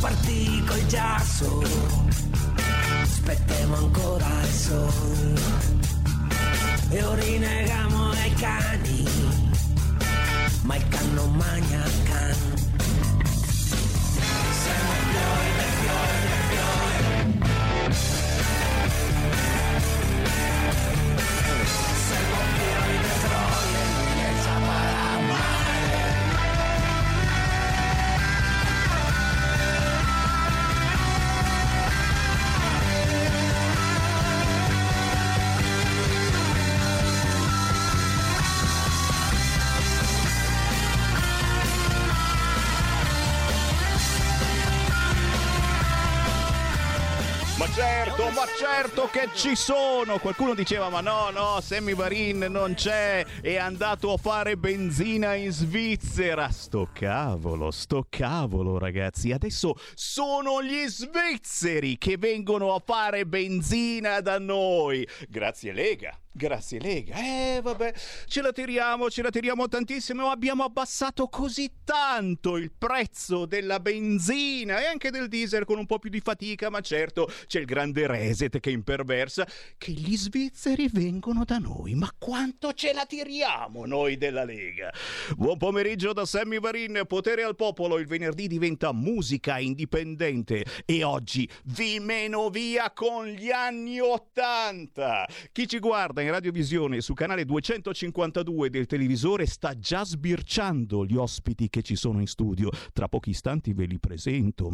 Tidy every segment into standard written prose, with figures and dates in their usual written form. partì col giasso, aspettiamo ancora il sole, e orinegamo ai cani, ma il can non mangia il can. Siamo fiori, siamo fiori di Troia, senza paragone. Ma certo che ci sono. Qualcuno diceva ma no, Sammy Varin non c'è, è andato a fare benzina in Svizzera. Sto cavolo ragazzi, adesso sono gli svizzeri che vengono a fare benzina da noi. Grazie Lega. Vabbè, ce la tiriamo tantissimo. Abbiamo abbassato così tanto il prezzo della benzina e anche del diesel con un po' più di fatica, ma certo c'è il grande reset che imperversa, che gli svizzeri vengono da noi. Ma quanto ce la tiriamo noi della Lega. Buon pomeriggio da Sammy Varin, potere al popolo. Il venerdì diventa musica indipendente e oggi vi meno via con gli anni 80. Chi ci guarda in radiovisione su canale 252 del televisore sta già sbirciando gli ospiti che ci sono in studio. Tra pochi istanti ve li presento.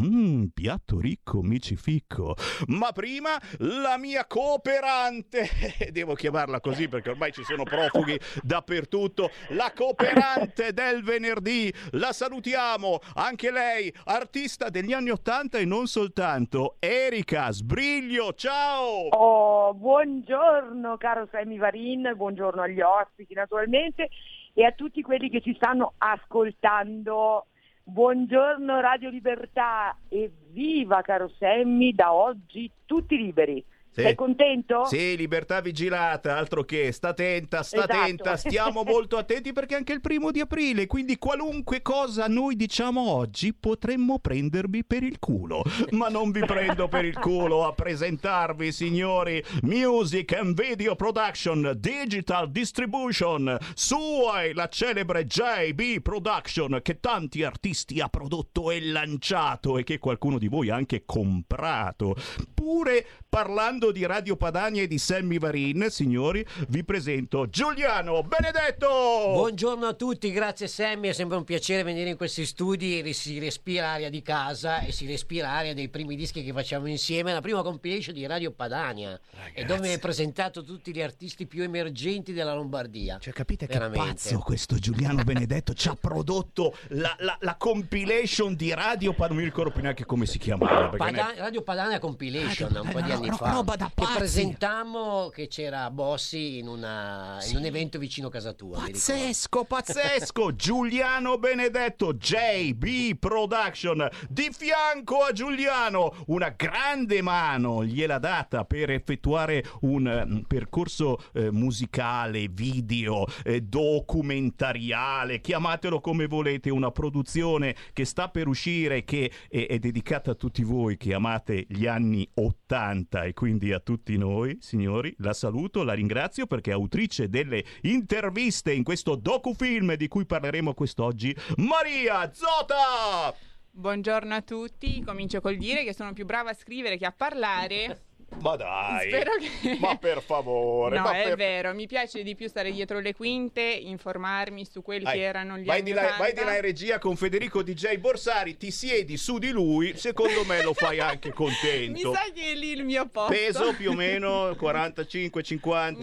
Piatto ricco, mici ficco. Ma prima la mia cooperante, devo chiamarla così perché ormai ci sono profughi dappertutto, la cooperante del venerdì, la salutiamo, anche lei artista degli anni 80 e non soltanto, Erika Sbriglio. Ciao! Oh, buongiorno caro Sammy Varin, buongiorno agli ospiti naturalmente e a tutti quelli che ci stanno ascoltando. Buongiorno Radio Libertà, evviva caro Sammy, da oggi tutti liberi. Sì. Sei contento? Sì, libertà vigilata, altro che, sta attenta, stiamo molto attenti perché anche il 1 aprile, quindi qualunque cosa noi diciamo oggi potremmo prendervi per il culo, ma non vi prendo per il culo. A presentarvi, signori, Music and Video Production, Digital Distribution, Suai, la celebre JB Production che tanti artisti ha prodotto e lanciato e che qualcuno di voi ha anche comprato. Pure parlando di Radio Padania e di Sammy Varin, signori, vi presento Giuliano Benedetto. Buongiorno a tutti, grazie Sammy, è sempre un piacere venire in questi studi e si respira aria di casa e si respira aria dei primi dischi che facciamo insieme, la prima compilation di Radio Padania. Ragazzi, e dove hai presentato tutti gli artisti più emergenti della Lombardia. Cioè capite veramente, che pazzo questo Giuliano Benedetto ci ha prodotto la compilation di Radio Padania, non mi ricordo più neanche come si chiamava. Radio Padania Compilation, un po' di anni fa. Roba da pazzi. Che presentammo, che c'era Bossi in un evento vicino a casa tua. Pazzesco. Giuliano Benedetto, JB Production. Di fianco a Giuliano una grande mano gliela data per effettuare un percorso musicale, video, documentariale, chiamatelo come volete, una produzione che sta per uscire, che è dedicata a tutti voi che amate gli anni 80 e quindi a tutti noi, signori, la saluto, la ringrazio perché è autrice delle interviste in questo docufilm di cui parleremo quest'oggi, Maria Zota! Buongiorno a tutti, comincio col dire che sono più brava a scrivere che a parlare. Ma dai, spero che... ma per favore. No, è vero, mi piace di più stare dietro le quinte, informarmi su quelli che erano gli anni 80. Vai di là in regia con Federico DJ Borsari, ti siedi su di lui, secondo me lo fai anche contento. Mi sa che è lì il mio posto. Peso più o meno 45-50.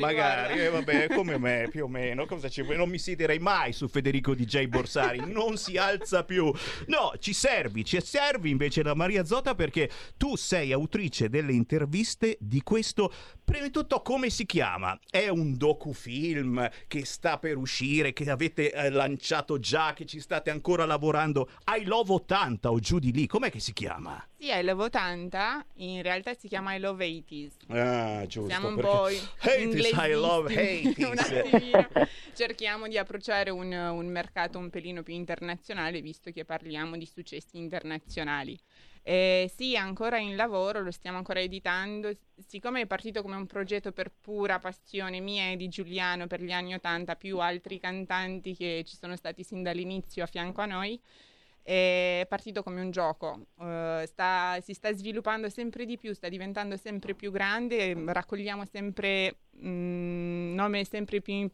Magari. Vabbè, come me più o meno. Non mi siederei mai su Federico DJ Borsari, non si alza più. No, ci servi invece la Maria Zota perché tu sei autrice delle interviste di questo. Prima di tutto, come si chiama? È un docufilm che sta per uscire, che avete lanciato già, che ci state ancora lavorando, I Love 80 o giù di lì, com'è che si chiama? Sì, I Love 80 in realtà si chiama I Love 80s. Ah, giusto. Siamo un po' inglesisti, I Love 80s. Cerchiamo di approcciare un mercato un pelino più internazionale, visto che parliamo di successi internazionali. Sì, ancora in lavoro, lo stiamo ancora editando. Siccome è partito come un progetto per pura passione mia e di Giuliano per gli anni 80, più altri cantanti che ci sono stati sin dall'inizio a fianco a noi, è partito come un gioco, si sta sviluppando sempre di più, sta diventando sempre più grande, raccogliamo sempre nomi sempre più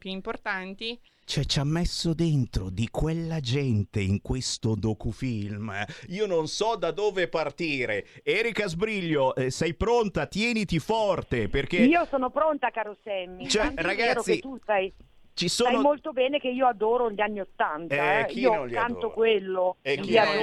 importanti. Cioè, ci ha messo dentro di quella gente in questo docufilm. Io non so da dove partire. Erika Sbriglio, sei pronta? Tieniti forte, perché io sono pronta, caro Sammy. Cioè, ragazzi, tu sei... Ci sono... Sai molto bene che io adoro gli anni Ottanta. Io canto quello. E chi non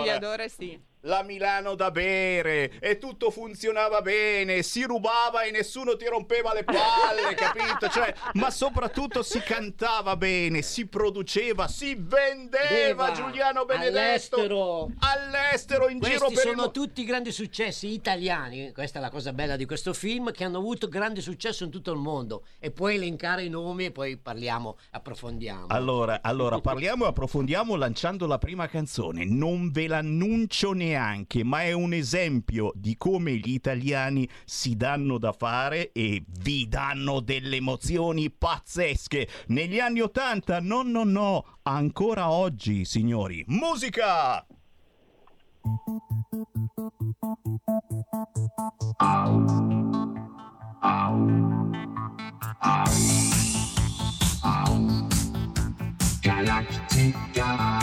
li adora, sì. La Milano da bere, e tutto funzionava bene, si rubava e nessuno ti rompeva le palle, capito? Cioè, ma soprattutto si cantava bene, si produceva, si vendeva. Giuliano Benedetto all'estero in questi giro per sono tutti grandi successi italiani. Questa è la cosa bella di questo film, che hanno avuto grande successo in tutto il mondo, e puoi elencare i nomi e poi parliamo, approfondiamo. Allora parliamo e approfondiamo lanciando la prima canzone. Non ve l'annuncio neanche, ma è un esempio di come gli italiani si danno da fare e vi danno delle emozioni pazzesche. Negli anni 80, no, ancora oggi, signori. Musica! Galactica.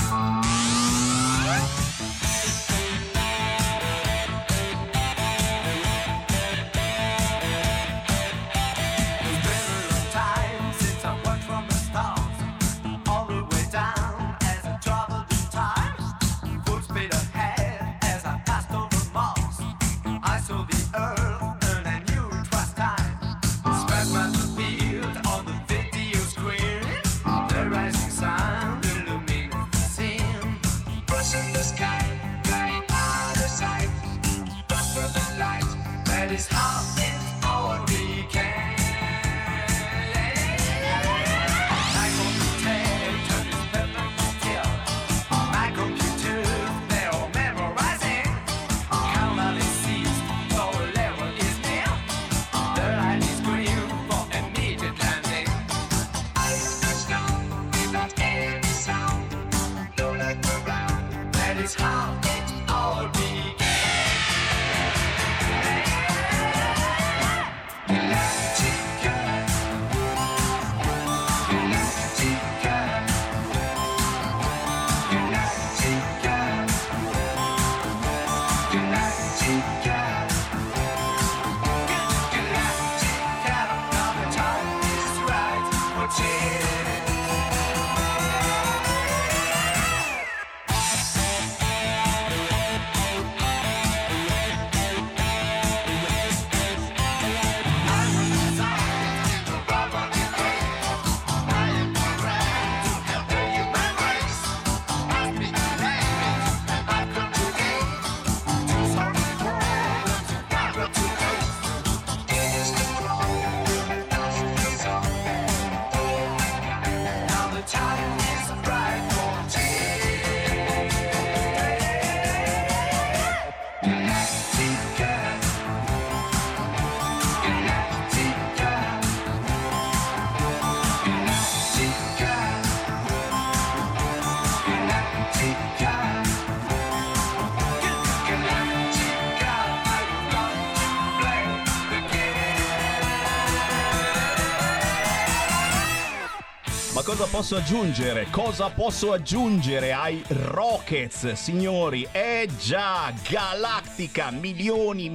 Cosa posso aggiungere ai Rockets, signori? È già Galactica, milioni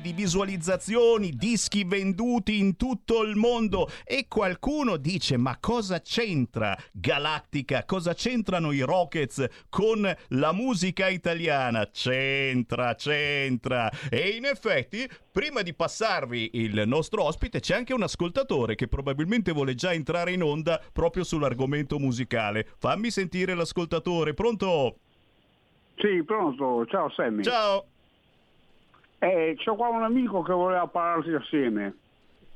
di visualizzazioni, dischi venduti in tutto il mondo. E qualcuno dice: ma cosa c'entra Galactica? Cosa c'entrano i Rockets con la musica italiana? C'entra. E in effetti, prima di passarvi il nostro ospite, c'è anche un ascoltatore che probabilmente vuole già entrare in onda proprio sull'argomento musicale. Fammi sentire l'ascoltatore, pronto? Sì, pronto. Ciao Sammy. Ciao. C'ho qua un amico che voleva parlarsi assieme.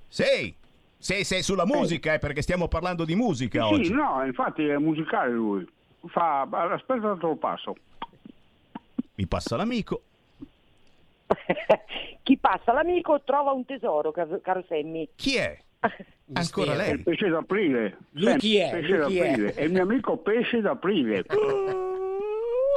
Sì. Sei sulla musica, perché stiamo parlando di musica oggi. Sì, no, infatti è musicale lui. Aspetta, te lo passo. Mi passa l'amico. Chi passa l'amico trova un tesoro, caro Sammy. Chi è? Ancora lei? È il pesce d'aprile. Lui chi è? Pesce d'aprile. È il mio amico pesce d'aprile.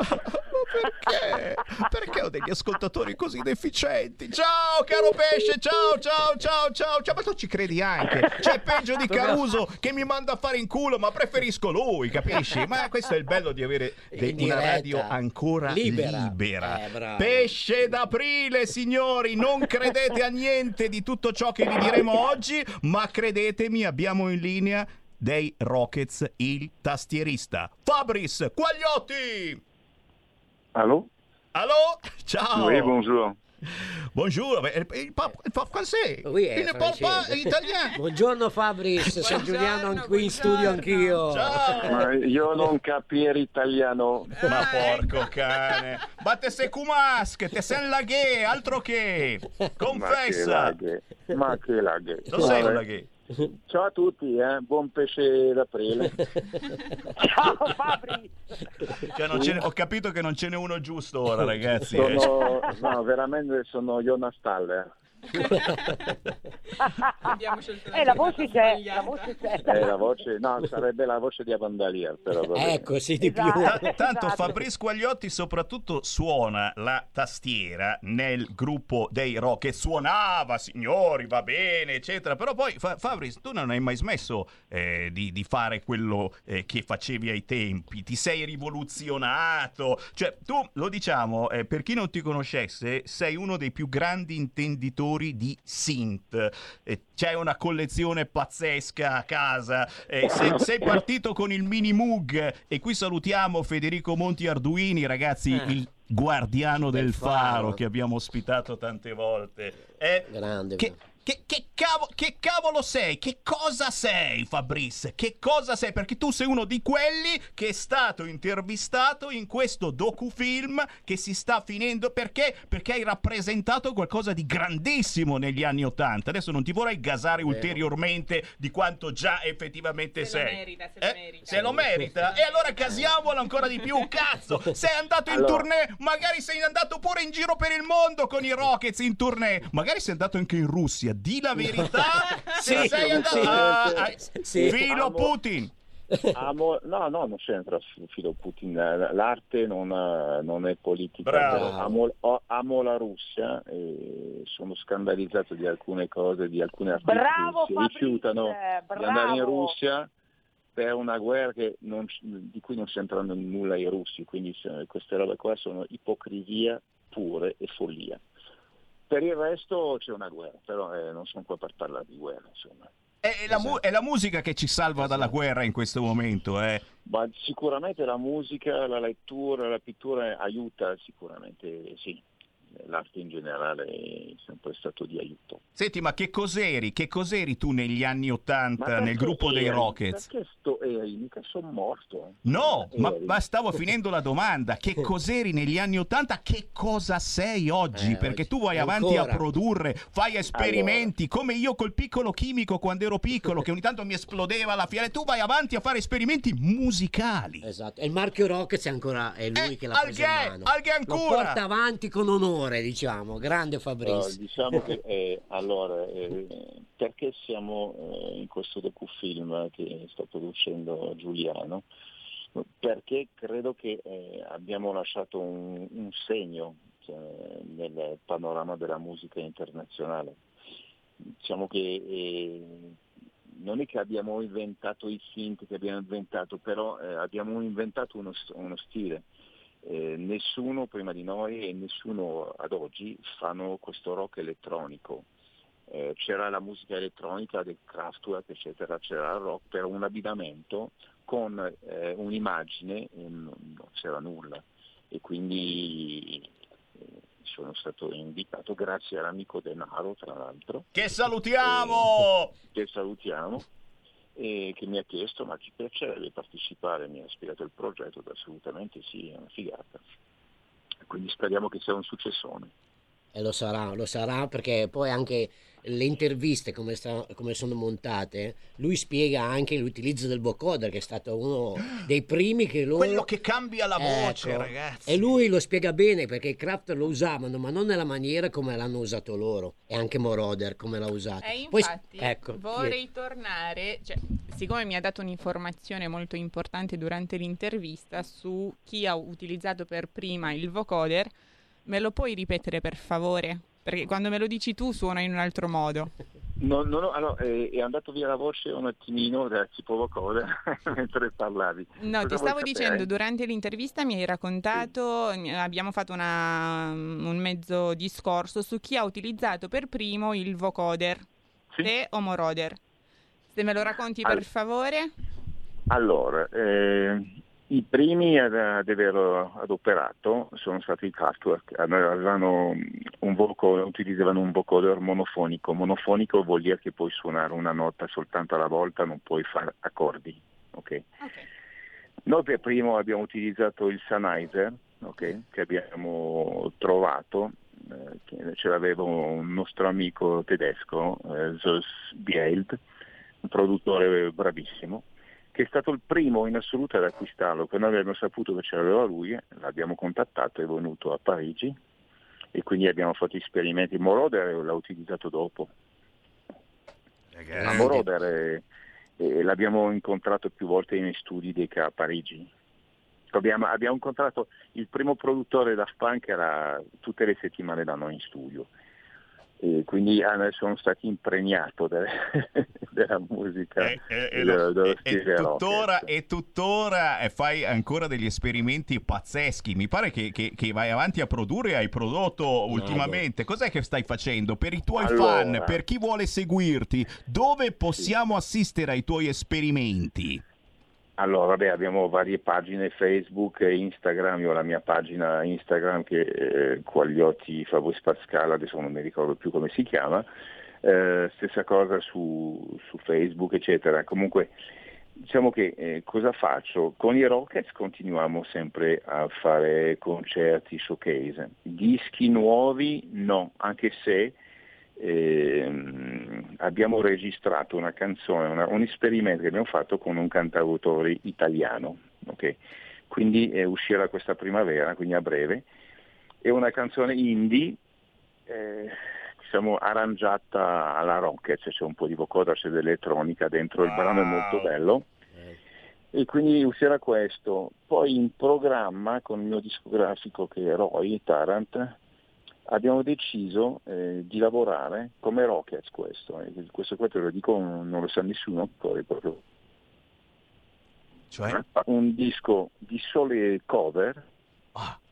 Perché? Perché ho degli ascoltatori così deficienti? Ciao caro pesce, ciao. Ma tu ci credi anche? C'è peggio di Caruso che mi manda a fare in culo, ma preferisco lui, capisci? Ma questo è il bello di avere una radio ancora libera. Pesce d'aprile, signori, non credete a niente di tutto ciò che vi diremo oggi, ma credetemi, abbiamo in linea dei Rockets il tastierista Fabrice Quagliotti. Allô? Ciao. Oui, bonjour. Bonjour, il parle français. Oui, il ne parle pas italien. Buongiorno Fabrice, sono Giuliano qui in studio anch'io. Ciao. Ma io non capire italiano. Ma porco cane. Ma te sei cumasche, te sei laghe, altro che. Confessa. Ma che laghe. Non sei un laghe. Ciao a tutti, buon pesce d'aprile. Ciao Fabri. Cioè, ho capito che non ce n'è uno giusto ora, ragazzi. No, veramente sono Jonas Staller. La voce c'è, la voce sarebbe la voce di Avandalia, però ecco, sì, di più. Tanto Fabrice Quagliotti soprattutto suona la tastiera nel gruppo dei Rock, che suonava, signori, va bene, eccetera, però poi Fabrice, tu non hai mai smesso di fare quello che facevi ai tempi, ti sei rivoluzionato, cioè tu, lo diciamo, per chi non ti conoscesse, sei uno dei più grandi intenditori di synth, c'è una collezione pazzesca a casa, sei partito con il mini Moog, e qui salutiamo Federico Monti Arduini, ragazzi, il guardiano del faro che abbiamo ospitato tante volte, grande. Che cavolo sei? Che cosa sei, Fabrice? Che cosa sei? Perché tu sei uno di quelli che è stato intervistato in questo docufilm che si sta finendo. Perché? Perché hai rappresentato qualcosa di grandissimo negli anni '80. Adesso non ti vorrei gasare ulteriormente di quanto già effettivamente sei. Se lo merita. E allora gasiamolo ancora di più. Cazzo! Sei andato in tournée. Magari sei andato pure in giro per il mondo con i Rockets in tournée. Magari sei andato anche in Russia. Di la verità, se sei andato filo Putin. No, non c'entra filo Putin. L'arte non è politica. Amo la Russia e sono scandalizzato di alcune cose, di alcune artisti che rifiutano di andare in Russia per una guerra di cui non c'entrano nulla i russi. Quindi queste robe qua sono ipocrisia pure e follia. Per il resto c'è una guerra, però non sono qua per parlare di guerra, insomma. È la musica che ci salva dalla guerra in questo momento, eh? Ma sicuramente la musica, la lettura, la pittura aiuta sicuramente, sì. L'arte in generale è sempre stato di aiuto. Senti, ma che cos'eri tu negli anni '80 nel gruppo dei Rockets? Perché mica sono morto. No, ma stavo finendo la domanda. Che cos'eri negli anni '80? Che cosa sei oggi? Perché tu vai avanti a produrre, fai esperimenti, come io col piccolo chimico quando ero piccolo, che ogni tanto mi esplodeva la fiera. Tu vai avanti a fare esperimenti musicali. Esatto, e il marchio Rockets è lui che l'ha preso in mano. Lo porta avanti con onore. Diciamo, grande Fabrice. Diciamo che perché siamo in questo docufilm che sto producendo Giuliano? Perché credo che abbiamo lasciato un segno nel panorama della musica internazionale. Diciamo che non è che abbiamo inventato i synth però abbiamo inventato uno stile. Nessuno prima di noi e nessuno ad oggi fanno questo rock elettronico. C'era la musica elettronica del Kraftwerk, eccetera, c'era il rock, per un abbinamento con un'immagine non c'era nulla, e quindi sono stato invitato grazie all'amico Denaro, tra l'altro, che salutiamo e che mi ha chiesto: ma ti piacerebbe partecipare? Mi ha spiegato il progetto, assolutamente sì, è una figata. quindi speriamo che sia un successone. E lo sarà perché poi anche le interviste come sono montate, lui spiega anche l'utilizzo del vocoder, che è stato uno dei primi che loro... Quello che cambia la voce, ragazzi. E lui lo spiega bene perché i Kraft lo usavano, ma non nella maniera come l'hanno usato loro, e anche Moroder come l'ha usato. Infatti, poi, ecco, vorrei tornare, cioè, siccome mi ha dato un'informazione molto importante durante l'intervista su chi ha utilizzato per prima il vocoder, me lo puoi ripetere per favore? Perché quando me lo dici tu suona in un altro modo. No, allora, è andato via la voce un attimino da tipo vocoder mentre parlavi. No, cosa ti stavo dicendo, durante l'intervista mi hai raccontato, sì. Abbiamo fatto un mezzo discorso su chi ha utilizzato per primo il vocoder, sì. Te o Moroder? Se me lo racconti per favore? Allora, i primi ad aver adoperato sono stati i Kraftwerk, utilizzavano un vocoder monofonico. Monofonico vuol dire che puoi suonare una nota soltanto alla volta, non puoi fare accordi. Okay. Noi per primo abbiamo utilizzato il Sennheiser, che abbiamo trovato, ce l'aveva un nostro amico tedesco, Zos Bield, un produttore bravissimo, che è stato il primo in assoluto ad acquistarlo, che noi abbiamo saputo che ce l'aveva lui, l'abbiamo contattato, è venuto a Parigi e quindi abbiamo fatto esperimenti. Moroder l'ha utilizzato dopo. Ma Moroder l'abbiamo incontrato più volte nei studi dei a Parigi. Abbiamo incontrato il primo produttore da Funk, era tutte le settimane da noi in studio. E quindi sono stato impregnato della musica e tuttora fai ancora degli esperimenti pazzeschi, mi pare che vai avanti a produrre, hai prodotto ultimamente. Cos'è che stai facendo per i tuoi fan, per chi vuole seguirti, dove possiamo assistere ai tuoi esperimenti? Allora, abbiamo varie pagine Facebook e Instagram. Io ho la mia pagina Instagram che Quagliotti Fabrice Pascal, adesso non mi ricordo più come si chiama, stessa cosa su Facebook, eccetera. Comunque, diciamo che cosa faccio? Con i Rockets continuiamo sempre a fare concerti, showcase. Dischi nuovi no, anche se abbiamo registrato una canzone, un esperimento che abbiamo fatto con un cantautore italiano, quindi uscirà questa primavera, quindi a breve. È una canzone indie, diciamo arrangiata alla Rockets, c'è un po' di vocoder, c'è dell'elettronica dentro, il brano è molto bello. E quindi uscirà questo, poi in programma con il mio discografico che è Roy Tarant abbiamo deciso di lavorare come Rockets, questo te lo dico, non lo sa nessuno proprio. Cioè? Un disco di sole cover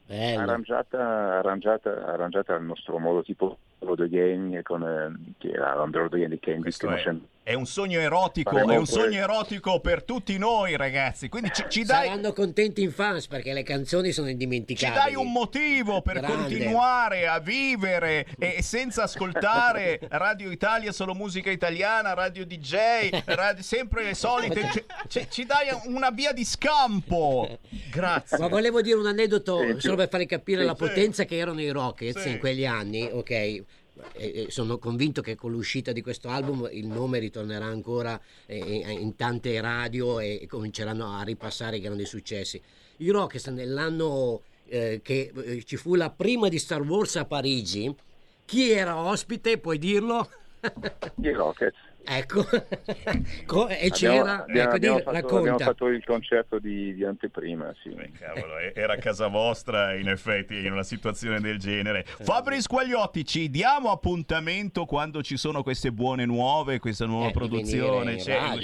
arrangiata al nostro modo, tipo Rodoghen che era Rodoghen di Candy, è un sogno erotico, è un sogno erotico per tutti noi, ragazzi. Quindi ci dai... Saranno contenti in fans perché le canzoni sono indimenticabili. Ci dai un motivo per continuare a vivere e senza ascoltare Radio Italia, solo musica italiana, Radio DJ, sempre le solite. Ci dai una via di scampo. Grazie. Ma volevo dire un aneddoto solo per fare capire la potenza che erano i Rockets in quegli anni, sono convinto che con l'uscita di questo album il nome ritornerà ancora in tante radio e cominceranno a ripassare i grandi successi. I Rockets nell'anno che ci fu la prima di Star Wars a Parigi, chi era ospite, puoi dirlo? I Rockets. Ecco, e c'era. Abbiamo fatto il concerto di anteprima. Sì. Cavolo, era a casa vostra, in effetti, in una situazione del genere. Fabrice Quagliotti, ci diamo appuntamento quando ci sono queste buone nuove, questa nuova produzione.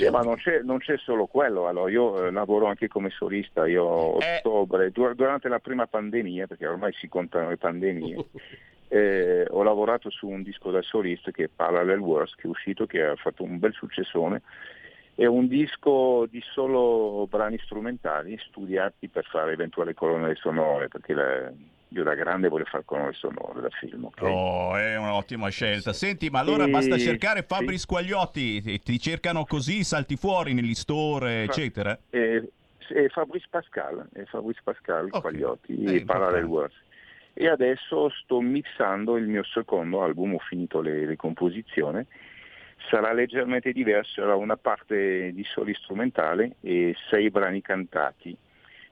Ma non c'è solo quello. Allora, io lavoro anche come solista. Io ottobre, durante la prima pandemia, perché ormai si contano le pandemie. Ho lavorato su un disco da solista che è Parallel Worlds, che è uscito, che ha fatto un bel successone. È un disco di solo brani strumentali studiati per fare eventuali colonne sonore, perché io da grande voglio fare colonne sonore da film. Oh, è un'ottima scelta. Senti, ma allora basta cercare Fabrice Quagliotti, ti cercano così, salti fuori negli store, eccetera. Fabrice Pascal, Quagliotti, Parallel Worlds. e adesso sto mixando il mio secondo album, ho finito le composizioni. Sarà leggermente diverso, sarà una parte di soli strumentale e 6 brani cantati.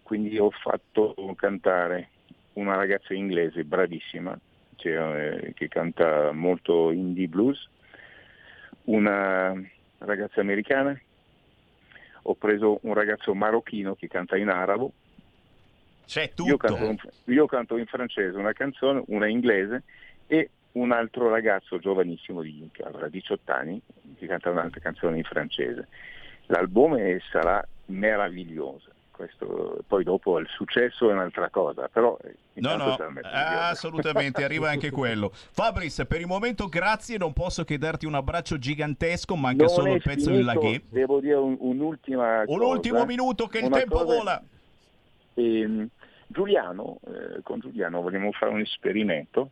Quindi ho fatto cantare una ragazza inglese bravissima, cioè, che canta molto indie blues, una ragazza americana, ho preso un ragazzo marocchino che canta in arabo. C'è tutto. Io canto in francese una canzone, una inglese, e un altro ragazzo giovanissimo che avrà 18 anni che canta un'altra canzone in francese. L'album sarà meraviglioso. Questo, poi dopo il successo è un'altra cosa, però assolutamente arriva anche quello. Fabrice, per il momento grazie, non posso che darti un abbraccio gigantesco, manca solo il pezzo del laghe. Devo dire un'ultima cosa. Un ultimo minuto, che il tempo vola. Con Giuliano vogliamo fare un esperimento,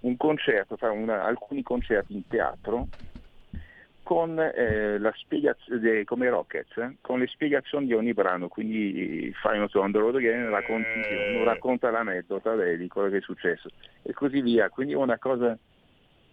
un concerto, fare alcuni concerti in teatro con la spiegazione come Rockets, con le spiegazioni di ogni brano, quindi fai un on the road again, racconta l'aneddoto di quello che è successo e così via, quindi è una cosa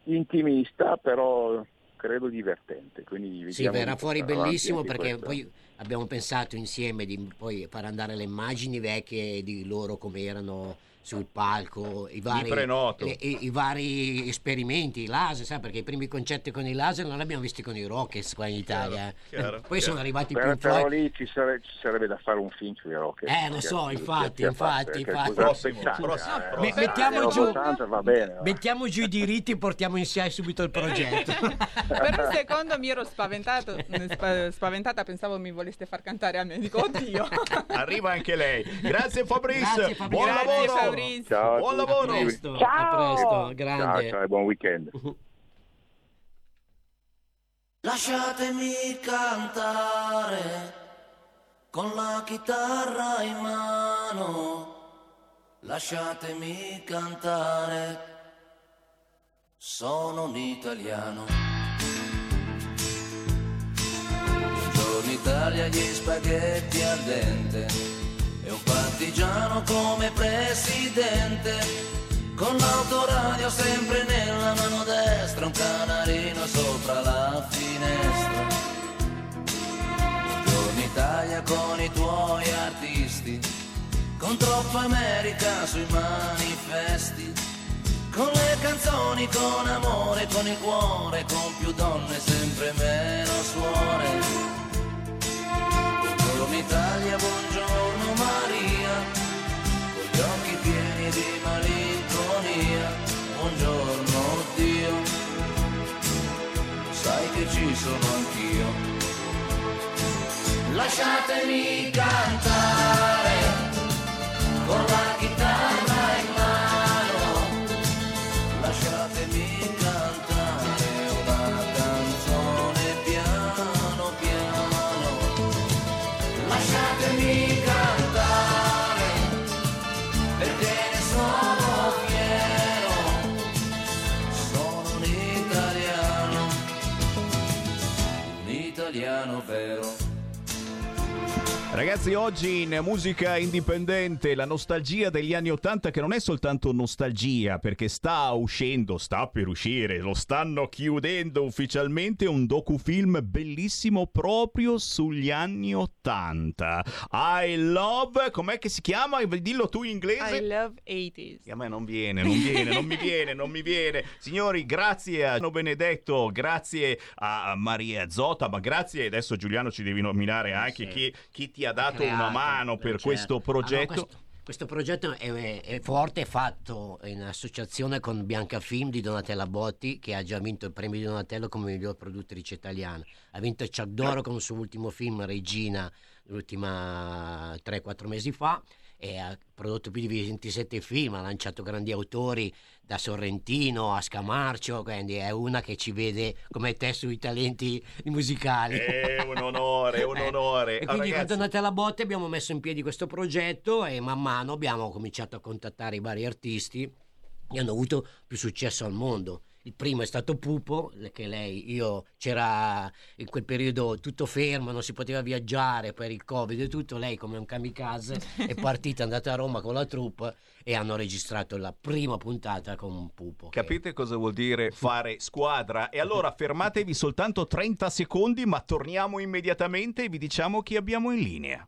intimista però credo divertente. Quindi sì, verrà fuori bellissimo, perché poi abbiamo pensato insieme di poi far andare le immagini vecchie di loro come erano sul palco, i vari esperimenti, i laser, sai, perché i primi concerti con i laser non li abbiamo visti con i Rockets qua in Italia, chiaro. Sono arrivati però lì ci sarebbe da fare un film sui Rockets, infatti. Prossimo. Mettiamo giù i diritti e portiamo insieme subito il progetto. Per un secondo mi ero spaventata, pensavo mi voleste far cantare a me, dico oddio. Arriva anche lei. Grazie Fabrice, buon lavoro. Ciao, buon lavoro. A presto, grande. Ciao, buon weekend. Lasciatemi cantare con la chitarra in mano. Lasciatemi cantare. Sono un italiano. Un giorno Italia gli spaghetti al dente. E un partigiano come presidente, con l'autoradio sempre nella mano destra, un canarino sopra la finestra. Buongiorno Italia con i tuoi artisti, con troppa America sui manifesti, con le canzoni, con amore, con il cuore, con più donne sempre meno suore. Buongiorno Italia, buongiorno Maria, con gli occhi pieni di malinconia. Buongiorno Dio, sai che ci sono anch'io. Lasciatemi cantare con la chitarra in mano, lasciatemi cantare una canzone. Lasciatemi cantare, perché ne sono fiero, sono un italiano vero. Ragazzi, oggi in Musica Indipendente la nostalgia degli anni '80, che non è soltanto nostalgia, perché sta per uscire, lo stanno chiudendo ufficialmente, un docufilm bellissimo proprio sugli anni '80. I Love, com'è che si chiama? Dillo tu in inglese. I Love 80s. A me non viene, non mi viene. Signori, grazie a Giuliano Benedetto, grazie a Maria Zota, ma grazie, adesso Giuliano ci devi nominare anche chi ti ha dato una mano per questo progetto. Questo progetto è forte, è fatto in associazione con Bianca Film di Donatella Botti, che ha già vinto il premio di Donatello come miglior produttrice italiana, ha vinto il Ciak d'Oro con il suo ultimo film Regina, l'ultima 3-4 mesi fa, e ha prodotto più di 27 film, ha lanciato grandi autori da Sorrentino a Scamarcio, quindi è una che ci vede come te sui talenti musicali. È un onore. E quindi con Donatella Botte abbiamo messo in piedi questo progetto e man mano abbiamo cominciato a contattare i vari artisti che hanno avuto più successo al mondo, Il primo è stato Pupo, che lei, io, c'era in quel periodo tutto fermo, non si poteva viaggiare per il Covid e tutto, lei come un kamikaze è partita, è andata a Roma con la troupe e hanno registrato la prima puntata con Pupo. Capite cosa vuol dire fare squadra? E allora fermatevi soltanto 30 secondi, ma torniamo immediatamente e vi diciamo chi abbiamo in linea.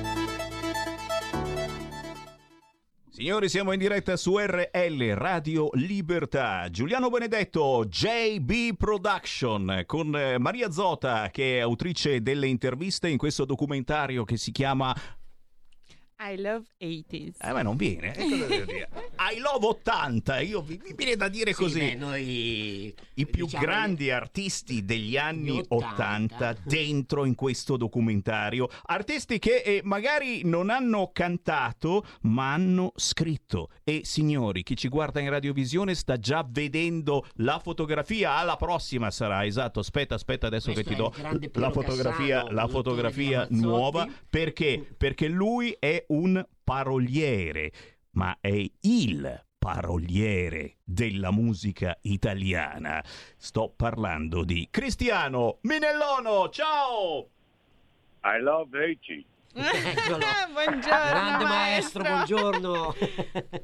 Signori, siamo in diretta su RL Radio Libertà. Giuliano Benedetto, JB Production, con Maria Zota, che è autrice delle interviste in questo documentario che si chiama I Love 80s. Ma non viene. Cosa devo dire? I Love 80. Io mi viene da dire così. Beh, noi, i più grandi artisti degli anni 80 dentro in questo documentario. Artisti che magari non hanno cantato, ma hanno scritto. E signori, chi ci guarda in radiovisione sta già vedendo la fotografia. Alla prossima sarà, esatto. Aspetta adesso questo che ti do la fotografia nuova. Perché? Perché lui è un paroliere, ma è il paroliere della musica italiana. Sto parlando di Cristiano Minellono. Ciao! I love Veci. Buongiorno, grande maestro, buongiorno.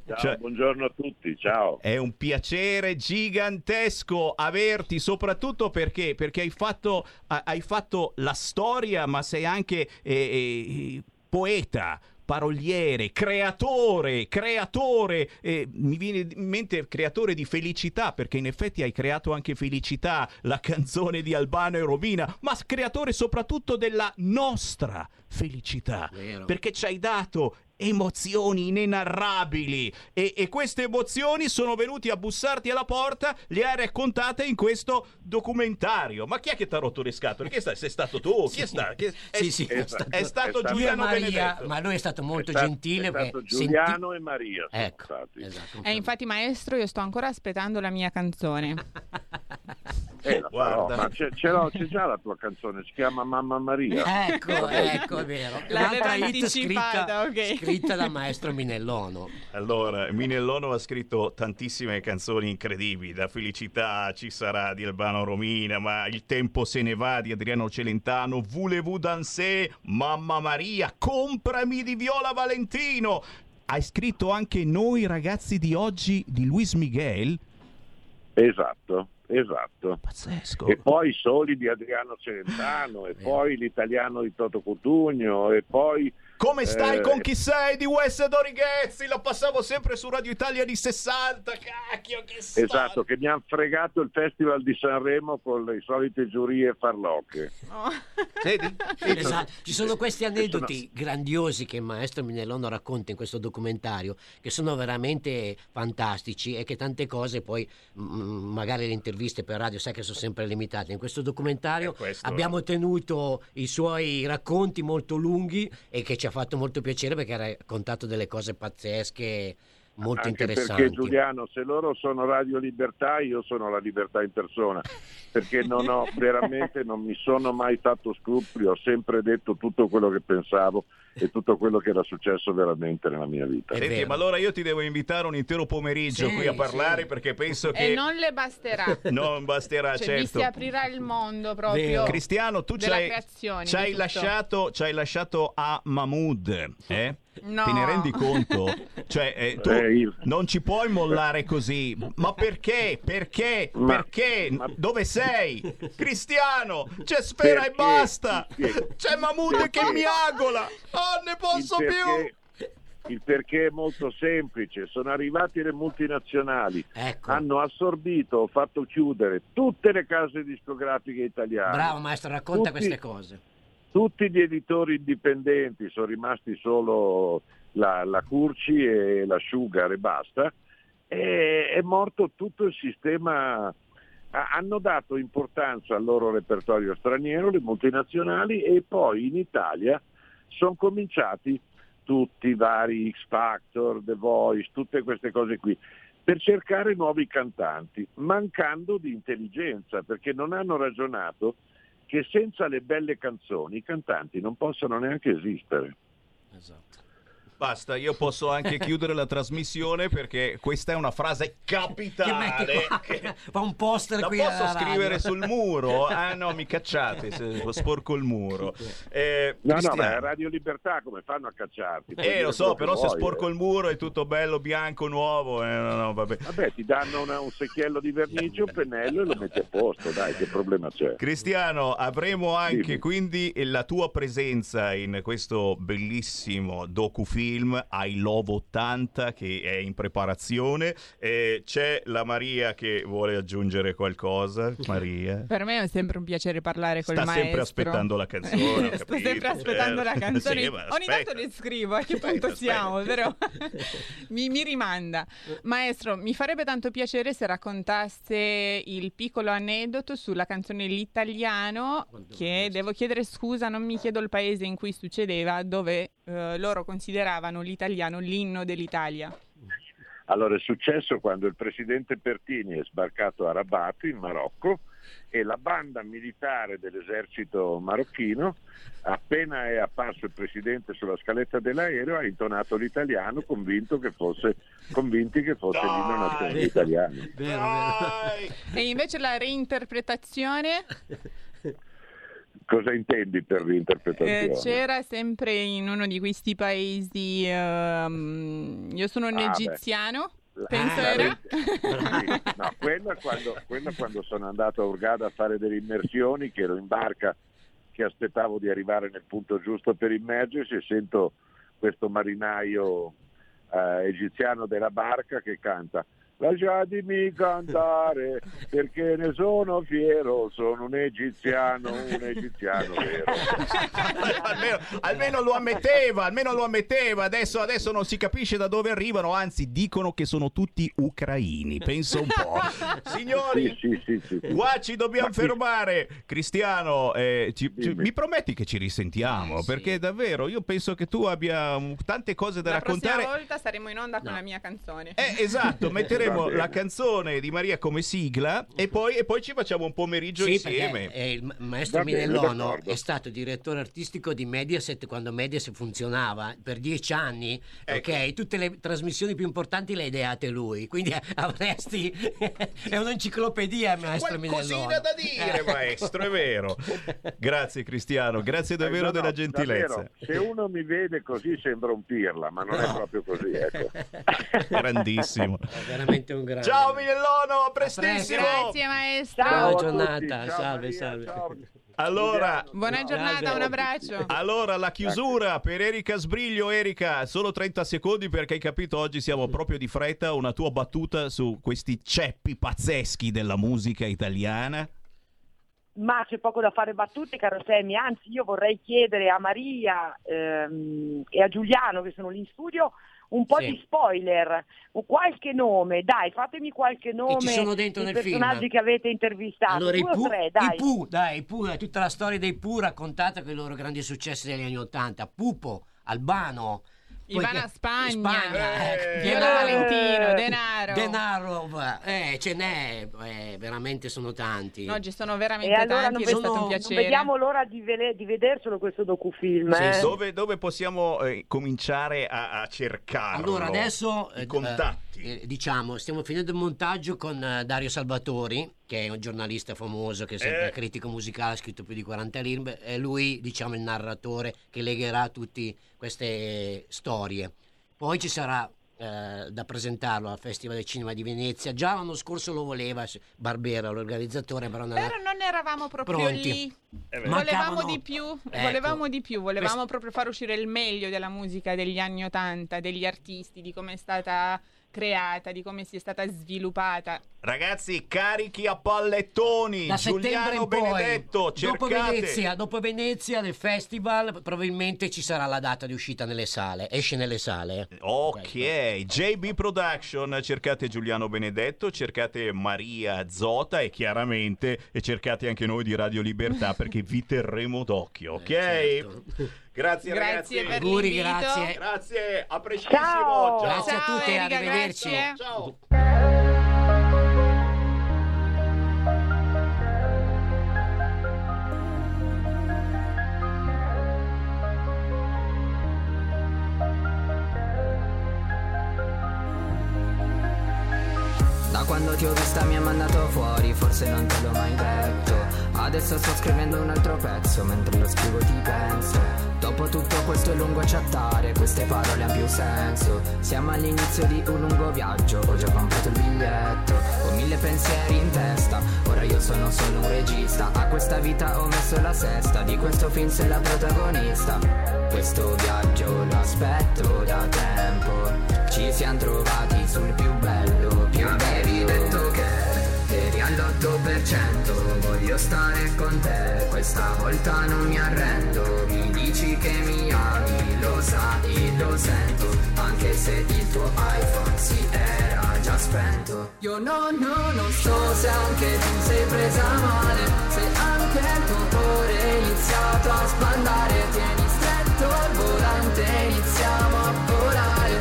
Ciao, cioè, buongiorno a tutti, ciao. È un piacere gigantesco averti, soprattutto perché hai fatto la storia, ma sei anche poeta, paroliere, creatore, mi viene in mente creatore di felicità, perché in effetti hai creato anche Felicità, la canzone di Al Bano e Romina, ma creatore soprattutto della nostra felicità. Vero. Perché ci hai dato emozioni inenarrabili e queste emozioni sono venute a bussarti alla porta, le hai raccontate in questo documentario. Ma chi è che ti ha rotto le scatole? Sei stato tu? Chi è stato? È stato Giuliano Benedetto. Ma lui è stato molto gentile. È stato Giuliano e Maria. Ecco. Esatto. Infatti, maestro, io sto ancora aspettando la mia canzone. Guarda. Ma c'è già la tua canzone, si chiama Mamma Maria. Ecco, è vero. L'altra hit scritta da maestro Minellono. Allora, Minellono ha scritto tantissime canzoni incredibili, da Felicità ci sarà di Al Bano Romina, ma Il tempo se ne va di Adriano Celentano, Voulez-vous danser, Mamma Maria, Comprami di Viola Valentino. Hai scritto anche Noi ragazzi di oggi di Luis Miguel? Esatto. Pazzesco. E poi Soli di Adriano Celentano, e poi L'italiano di Toto Cutugno, e poi Come stai con chi sei di Wes Dorighezzi, la passavo sempre su Radio Italia di 60, cacchio che stai. Esatto, che mi hanno fregato il Festival di Sanremo con le solite giurie e farlocche. Oh. Esatto. Ci sono questi aneddoti grandiosi che il maestro Minellono racconta in questo documentario, che sono veramente fantastici e che tante cose poi magari le interviste per radio sai che sono sempre limitate. In questo documentario abbiamo tenuto i suoi racconti molto lunghi e che ci ha fatto molto piacere, perché ha raccontato delle cose pazzesche, molto anche interessanti. Perché Giuliano, se loro sono Radio Libertà, io sono la libertà in persona, perché non mi sono mai fatto scrupoli, ho sempre detto tutto quello che pensavo e tutto quello che era successo veramente nella mia vita. Senti, ma allora io ti devo invitare un intero pomeriggio qui a parlare, perché penso che... E non le basterà. Non basterà, certo. Mi si aprirà il mondo proprio. Vero. Cristiano, tu ci hai lasciato a Mahmood, eh? No. Te ne rendi conto? Cioè, tu non ci puoi mollare così. Ma perché? Perché? Ma... Dove sei? Cristiano, c'è Sfera e basta. C'è Mahmood che miagola. Oh, ne posso più! Il perché è molto semplice. Sono arrivati le multinazionali, hanno assorbito, ho fatto chiudere tutte le case discografiche italiane. Bravo maestro, racconta queste cose. Tutti gli editori indipendenti, sono rimasti solo la Curci e la Sugar e basta. È morto tutto il sistema hanno dato importanza al loro repertorio straniero, le multinazionali, e poi in Italia sono cominciati tutti i vari X Factor, The Voice, tutte queste cose qui, per cercare nuovi cantanti, mancando di intelligenza, perché non hanno ragionato che senza le belle canzoni i cantanti non possono neanche esistere. Esatto. Basta, io posso anche chiudere la trasmissione, perché questa è una frase capitale. Che fa un poster qui alla radio. La posso scrivere sul muro? Ah no, mi cacciate, se sporco il muro. No, ma è Radio Libertà, come fanno a cacciarti? Lo so, però se vuoi, sporco il muro è tutto bello, bianco, nuovo. No, vabbè. Vabbè, ti danno un secchiello di vernice, un pennello e lo metti a posto, dai, che problema c'è? Cristiano, avremo anche quindi la tua presenza in questo bellissimo docufilm I Love 80 che è in preparazione. C'è la Maria che vuole aggiungere qualcosa. Maria, per me è sempre un piacere parlare col maestro. Sta sempre aspettando la canzone. Sta sempre aspettando la canzone. Sì, ogni tanto le scrivo a che punto siamo, però mi rimanda. Maestro, mi farebbe tanto piacere se raccontaste il piccolo aneddoto sulla canzone L'Italiano, che devo chiedere scusa, non mi chiedo il paese in cui succedeva, dove loro consideravano l'italiano l'inno dell'Italia. Allora, è successo quando il presidente Pertini è sbarcato a Rabat in Marocco e la banda militare dell'esercito marocchino, appena è apparso il presidente sulla scaletta dell'aereo, ha intonato l'italiano convinti che fosse l'inno nazionale italiano. E invece la reinterpretazione? Cosa intendi per l'interpretazione? C'era sempre in uno di questi paesi, io sono un egiziano, penso era. Sì. No, quella quando sono andato a Hurghada a fare delle immersioni, che ero in barca, che aspettavo di arrivare nel punto giusto per immergersi, e sento questo marinaio egiziano della barca che canta: lasciatemi cantare perché ne sono fiero, sono un egiziano vero. almeno lo ammetteva. Adesso non si capisce da dove arrivano, anzi dicono che sono tutti ucraini, penso un po'. Signori, sì. Qua ci dobbiamo fermare. Cristiano, mi prometti che ci risentiamo? Perché davvero io penso che tu abbia tante cose da raccontare. La prossima volta saremo in onda con la mia canzone. Esatto, metteremo la canzone di Maria come sigla e poi ci facciamo un pomeriggio insieme. Il maestro Minellono è stato direttore artistico di Mediaset quando Mediaset funzionava per 10 anni, ok? Tutte le trasmissioni più importanti le ha ideate lui, quindi avresti è un'enciclopedia, maestro Minellono. Qualcosina da dire, maestro, è vero. Grazie Cristiano, grazie davvero della gentilezza. Davvero. Se uno mi vede così sembra un pirla, ma non è proprio così, ecco. Grandissimo. Veramente un grande. Ciao Minellono, prestissimo. Grazie maestro. Ciao, giornata, ciao, salve. Ciao. Allora, buona giornata, un abbraccio. Allora, la chiusura per Erika Sbriglio. Erika, solo 30 secondi perché hai capito, oggi siamo proprio di fretta, una tua battuta su questi ceppi pazzeschi della musica italiana. Ma c'è poco da fare battute, caro Sammy, anzi io vorrei chiedere a Maria e a Giuliano, che sono lì in studio, un po' di spoiler, qualche nome, dai, fatemi qualche nome che ci sono dentro nel personaggi film che avete intervistato. Allora, i Pooh, tutta la storia dei Pooh raccontata con i loro grandi successi degli anni 80, Pupo, Al Bano, Ivana Spagna. Valentino, Denaro, ce n'è, veramente sono tanti. No, ci sono veramente tanti, è stato un piacere. Non vediamo l'ora di vederselo questo docufilm. Sì. Dove possiamo cominciare a cercarlo? Allora adesso i contatti. Diciamo, stiamo finendo il montaggio con Dario Salvatori, che è un giornalista famoso, che è sempre critico musicale, ha scritto più di 40 libri, è lui, diciamo, il narratore che legherà tutte queste storie. Poi ci sarà da presentarlo al Festival del Cinema di Venezia. Già l'anno scorso lo voleva Barbera, l'organizzatore, però non eravamo proprio pronti. Lì. Volevamo proprio far uscire il meglio della musica degli anni 80, degli artisti, di come è stata creata, di come sia stata sviluppata. Ragazzi, carichi a pallettoni, da Giuliano Benedetto, cercate. Dopo Venezia del festival probabilmente ci sarà la data di uscita nelle sale, esce nelle sale. Ok, JB Production, cercate Giuliano Benedetto, cercate Maria Zota e chiaramente cercate anche noi di Radio Libertà perché vi terremo d'occhio, ok? Certo. Grazie ragazzi. Auguri, grazie. A prestissimo. Ciao. Grazie a tutti, Erika, arrivederci. Grazie. Ciao. Da quando ti ho vista mi ha mandato fuori, forse non te l'ho mai detto. Adesso sto scrivendo un altro pezzo, mentre lo scrivo ti penso. Dopo tutto questo lungo chattare, queste parole hanno più senso. Siamo all'inizio di un lungo viaggio, ho già comprato il biglietto. Ho mille pensieri in testa, ora io sono solo un regista. A questa vita ho messo la sesta, di questo film sei la protagonista. Questo viaggio l'aspetto da tempo, ci siamo trovati sul più bello, più avevi detto che eri all'8%. Voglio stare con te, questa volta non mi arrendo. Mi dici che mi ami, lo sai, lo sento. Anche se il tuo iPhone si era già spento. Io non so se anche tu sei presa male, se anche il tuo cuore è iniziato a sbandare. Tieni stretto il volante, iniziamo a volare.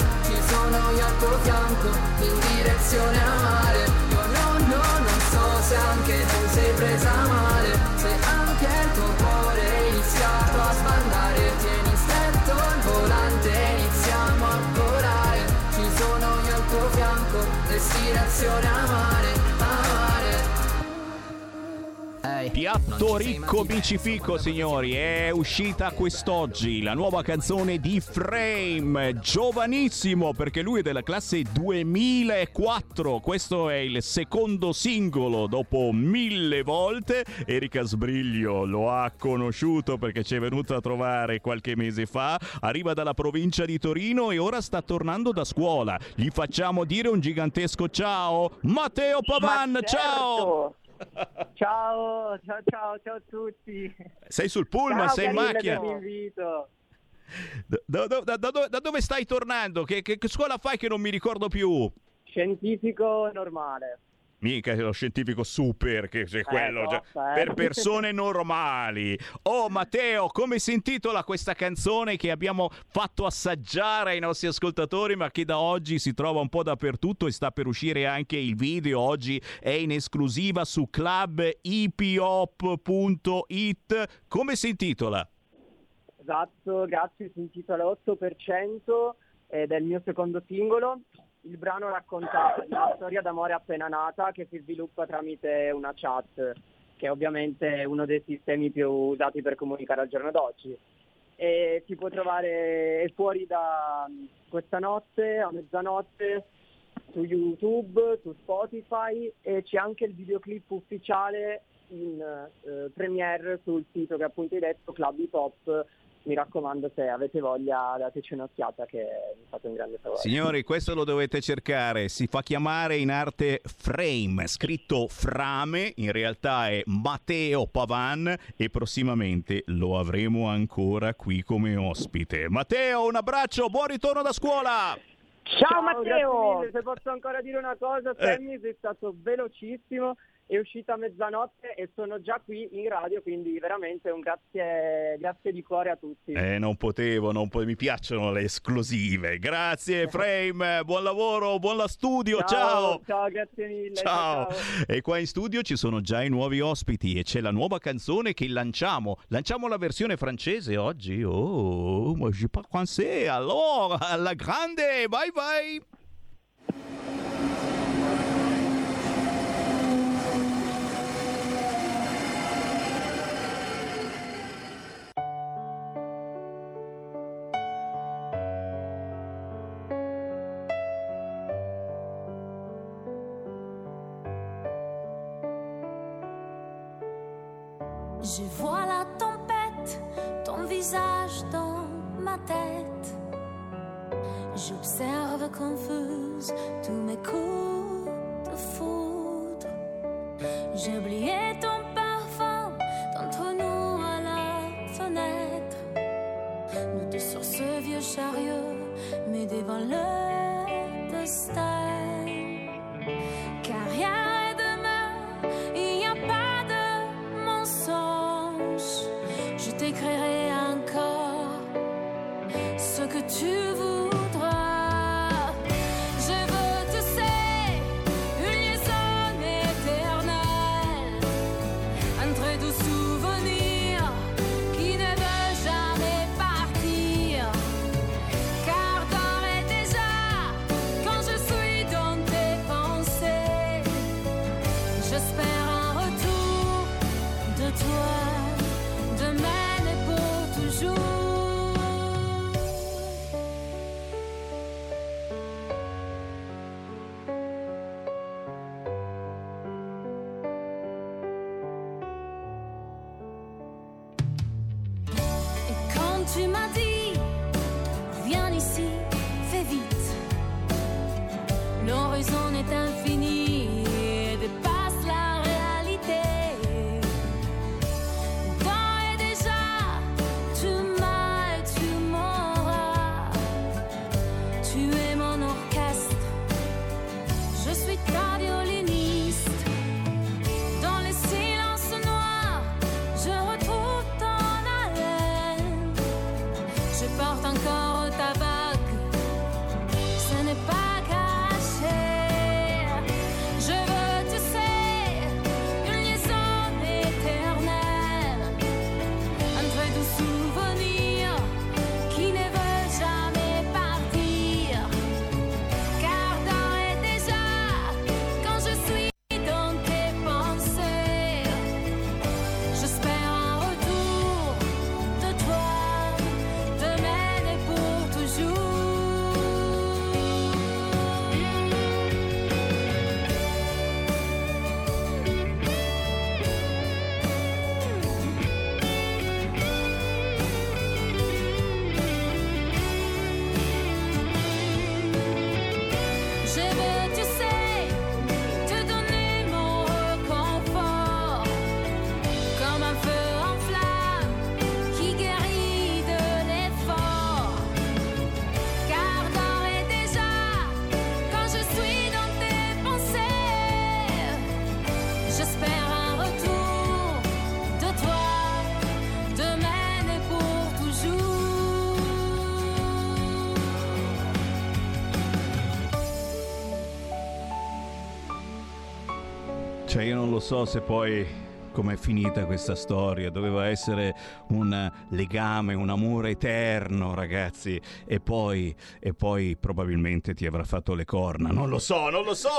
Sono io al tuo fianco, in direzione a mare. Io non so se anche tu sei presa male, se anche il tuo cuore è iniziato a sbandare. Tieni stretto il volante, iniziamo a volare. Ci sono io al tuo fianco, destinazione a mare, a mare. Piatto ricco bicifico, signori, è uscita quest'oggi la nuova canzone di Frame, giovanissimo perché lui è della classe 2004. Questo è il secondo singolo dopo 1000 volte. Erika Sbriglio lo ha conosciuto perché ci è venuta a trovare qualche mese fa. Arriva dalla provincia di Torino e ora sta tornando da scuola. Gli facciamo dire un gigantesco ciao, Matteo Pavan. Ma certo. Ciao! Ciao a tutti. Sei sul pullman, sei in macchina. Da dove stai tornando? Che scuola fai che non mi ricordo più? Scientifico normale. Mica lo scientifico super che è quello troppo. Per persone normali. Oh Matteo, come si intitola questa canzone che abbiamo fatto assaggiare ai nostri ascoltatori ma che da oggi si trova un po' dappertutto e sta per uscire anche il video? Oggi è in esclusiva su clubhiphop.it. come si intitola? Esatto, grazie, si intitola 8% ed è il mio secondo singolo. Il brano racconta una storia d'amore appena nata che si sviluppa tramite una chat, che è ovviamente uno dei sistemi più usati per comunicare al giorno d'oggi. E si può trovare fuori da questa notte a mezzanotte su YouTube, su Spotify, e c'è anche il videoclip ufficiale in premiere sul sito che appunto hai detto, Club Hip Hop. Mi raccomando, se avete voglia dateci un'occhiata che vi fate un grande favore. Signori, questo lo dovete cercare, si fa chiamare in arte Frame, scritto Frame, in realtà è Matteo Pavan e prossimamente lo avremo ancora qui come ospite. Matteo, un abbraccio, buon ritorno da scuola! Ciao Matteo! Mille, se posso ancora dire una cosa, Sammy, sei stato velocissimo. È uscita a mezzanotte e sono già qui in radio, quindi veramente un grazie di cuore a tutti. Mi piacciono le esclusive. Grazie Frame, buon lavoro, buon la studio, ciao! Ciao, grazie mille. Ciao. E qua in studio ci sono già i nuovi ospiti e c'è la nuova canzone che lanciamo. Lanciamo la versione francese oggi. Oh, ma je parle français, allora, alla grande, bye bye! Je vois la tempête, ton visage dans ma tête. J'observe confuse tous mes coups de foudre. J'ai oublié ton parfum d'entre nous à la fenêtre. Nous deux sur ce vieux chariot, mais devant le destin. Car hier et demain, il n'y a pas de mensonge. Je t'écrirai encore ce que tu voudras. Cioè io non lo so se poi com'è finita questa storia, doveva essere un legame, un amore eterno, ragazzi, e poi probabilmente ti avrà fatto le corna, non lo so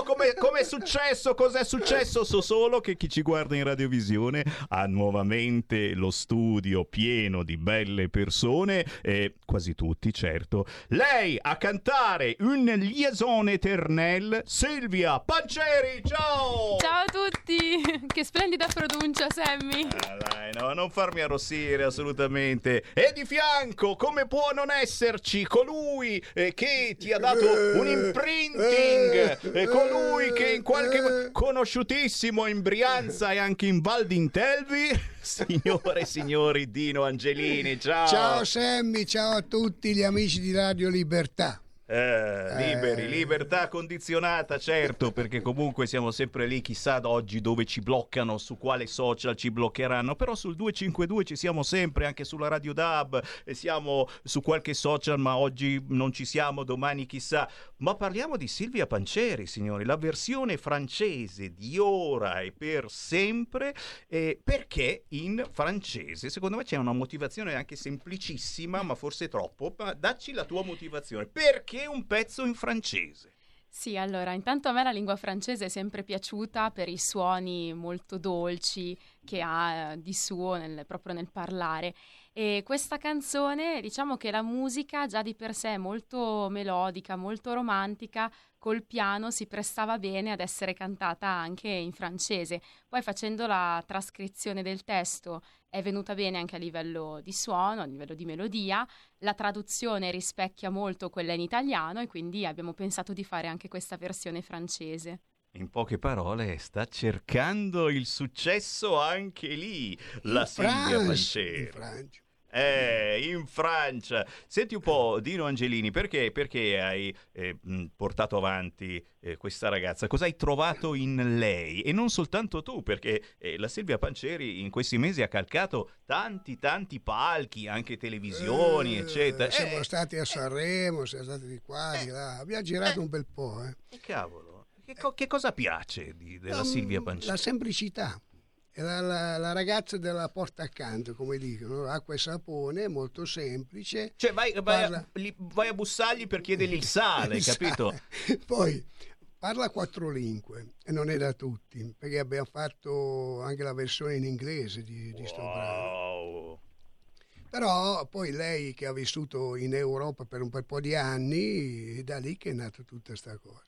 come è successo, cos'è successo, so solo che chi ci guarda in radiovisione ha nuovamente lo studio pieno di belle persone, e quasi tutti, certo, lei a cantare Un liaison éternel, Silvia Panceri. Ciao a tutti, che splendida pronuncia, Sammy. Dai, no, non farmi arrossire, assolutamente. E di fianco, come può non esserci, colui che ti ha dato un imprinting, colui che in qualche modo conosciutissimo in Brianza e anche in Val d'Intelvi, signore e signori, Dino Angelini. Ciao Sammy, ciao a tutti gli amici di Radio Libertà. Libertà condizionata, certo, perché comunque siamo sempre lì, chissà da oggi dove ci bloccano, su quale social ci bloccheranno, però sul 252 ci siamo sempre, anche sulla Radio DAB, e siamo su qualche social, ma oggi non ci siamo, domani chissà. Ma parliamo di Silvia Panceri, signori, la versione francese di Ora e per sempre, perché in francese secondo me c'è una motivazione anche semplicissima, ma forse troppo, ma dacci la tua motivazione, perché un pezzo in francese? Sì, allora, intanto a me la lingua francese è sempre piaciuta per i suoni molto dolci che ha di suo proprio nel parlare, E questa canzone, diciamo che la musica già di per sé è molto melodica, molto romantica, col piano si prestava bene ad essere cantata anche in francese. Poi facendo la trascrizione del testo è venuta bene anche a livello di suono, a livello di melodia. La traduzione rispecchia molto quella in italiano e quindi abbiamo pensato di fare anche questa versione francese. In poche parole, sta cercando il successo anche lì, la Silvia Panceri. In Francia. Senti un po', Dino Angelini, perché hai portato avanti questa ragazza? Cosa hai trovato in lei? E non soltanto tu, perché la Silvia Panceri in questi mesi ha calcato tanti palchi, anche televisioni, eccetera. Siamo stati a Sanremo, siamo stati di qua, di là. Abbiamo girato un bel po'. E cavolo, che cosa piace della Silvia Panceri? La semplicità. Era la ragazza della porta accanto, come dicono, acqua e sapone, molto semplice. Cioè vai a bussargli per chiedergli il sale, capito? Poi parla quattro lingue, e non è da tutti, perché abbiamo fatto anche la versione in inglese di sto brano. Però poi lei che ha vissuto in Europa per un bel po' di anni, è da lì che è nata tutta sta cosa.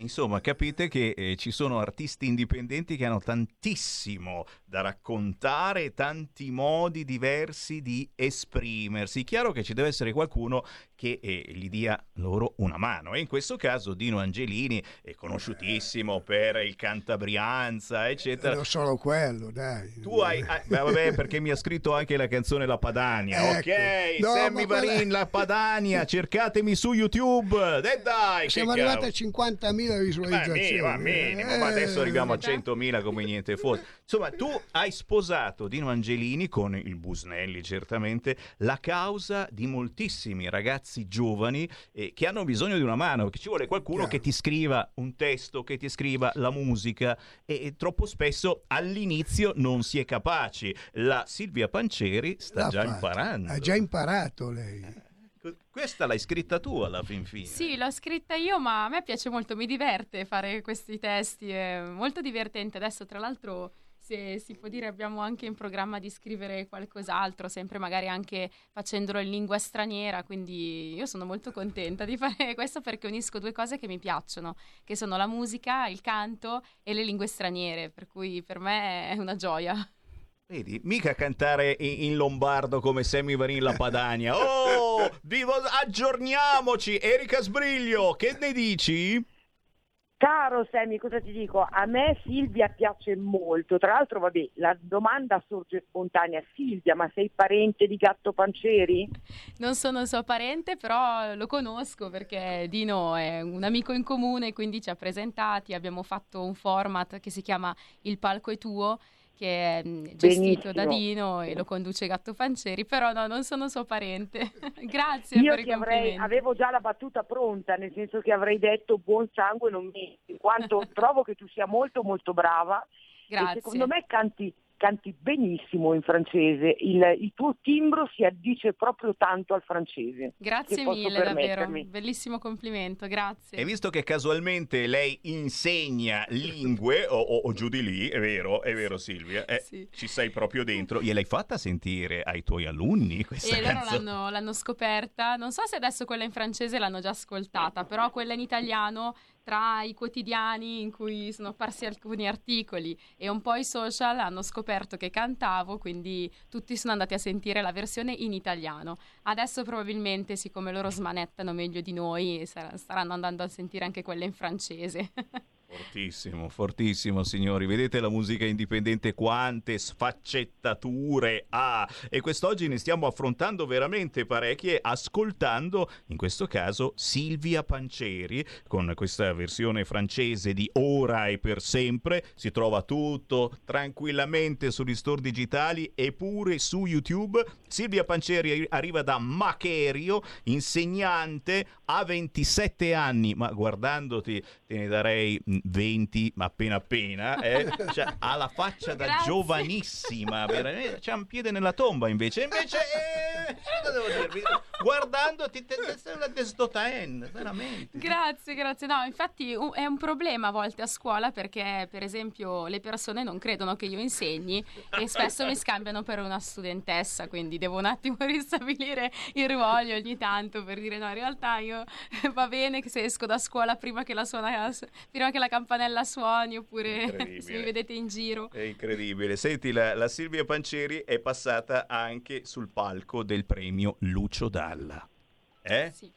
Insomma, capite che ci sono artisti indipendenti che hanno tantissimo da raccontare, tanti modi diversi di esprimersi. Chiaro che ci deve essere qualcuno che gli dia loro una mano. E in questo caso Dino Angelini è conosciutissimo per il Cantabrianza, eccetera. Non solo quello, dai. Tu hai... vabbè, perché mi ha scritto anche la canzone La Padania. Ecco. Ok, no, Sammy Varin, La Padania, cercatemi su YouTube. Dai, siamo arrivati a 50.000. Minimo, ma adesso arriviamo a 100.000 come niente fosse. Insomma, tu hai sposato Dino Angelini con il Busnelli, certamente la causa di moltissimi ragazzi giovani che hanno bisogno di una mano, che ci vuole qualcuno che ti scriva un testo, che ti scriva la musica, e troppo spesso all'inizio non si è capaci. La Silvia Panceri sta già imparando. Ha già imparato lei. Questa l'hai scritta tu alla fin fine? Sì, l'ho scritta io, ma a me piace molto, mi diverte fare questi testi, è molto divertente. Adesso tra l'altro, se si può dire, abbiamo anche in programma di scrivere qualcos'altro, sempre magari anche facendolo in lingua straniera, quindi io sono molto contenta di fare questo perché unisco due cose che mi piacciono, che sono la musica, il canto e le lingue straniere, per cui per me è una gioia. Vedi, mica cantare in lombardo come Sammy Varin La Padania. Oh, aggiorniamoci, Erika Sbriglio, che ne dici? Caro Sammy, cosa ti dico? A me Silvia piace molto, tra l'altro vabbè, la domanda sorge spontanea. Silvia, ma sei parente di Gatto Panceri? Non sono sua parente, però lo conosco perché Dino è un amico in comune, quindi ci ha presentati, abbiamo fatto un format che si chiama Il Palco è Tuo, che è gestito da Dino e lo conduce Gatto Panceri, però no, non sono suo parente. Grazie io per i complimenti. Avevo già la battuta pronta, nel senso che avrei detto buon sangue non mi, in quanto trovo che tu sia molto molto brava. Grazie. E secondo me canti benissimo in francese, il tuo timbro si addice proprio tanto al francese. Grazie mille, davvero, bellissimo complimento, grazie. E visto che casualmente lei insegna lingue o giù di lì, è vero Silvia, sì. Ci sei proprio dentro, gliel'hai fatta sentire ai tuoi alunni questa canzone? Loro l'hanno scoperta, non so se adesso quella in francese l'hanno già ascoltata, però quella in italiano... tra i quotidiani in cui sono apparsi alcuni articoli e un po' i social hanno scoperto che cantavo, quindi tutti sono andati a sentire la versione in italiano. Adesso probabilmente, siccome loro smanettano meglio di noi, staranno andando a sentire anche quelle in francese. Fortissimo signori, vedete la musica indipendente quante sfaccettature ha, e quest'oggi ne stiamo affrontando veramente parecchie, ascoltando in questo caso Silvia Panceri con questa versione francese di Ora e per sempre. Si trova tutto tranquillamente sugli store digitali e pure su YouTube. Silvia Panceri arriva da Macherio, insegnante, ha 27 anni, ma guardandoti te ne darei 20 appena cioè, ha la faccia da giovanissima, veramente, c'ha un piede nella tomba invece cosa devo dirvi? Guardando ti sei una desdotaen, veramente. Grazie, grazie. No, infatti è un problema a volte a scuola, perché per esempio le persone non credono che io insegni e spesso mi scambiano per una studentessa, quindi devo un attimo ristabilire il ruolo ogni tanto per dire no, in realtà io va bene che se esco da scuola prima che la campanella suoni, oppure se mi vedete in giro. È incredibile. Senti, la Silvia Panceri è passata anche sul palco del premio Lucio Dalla. Sì.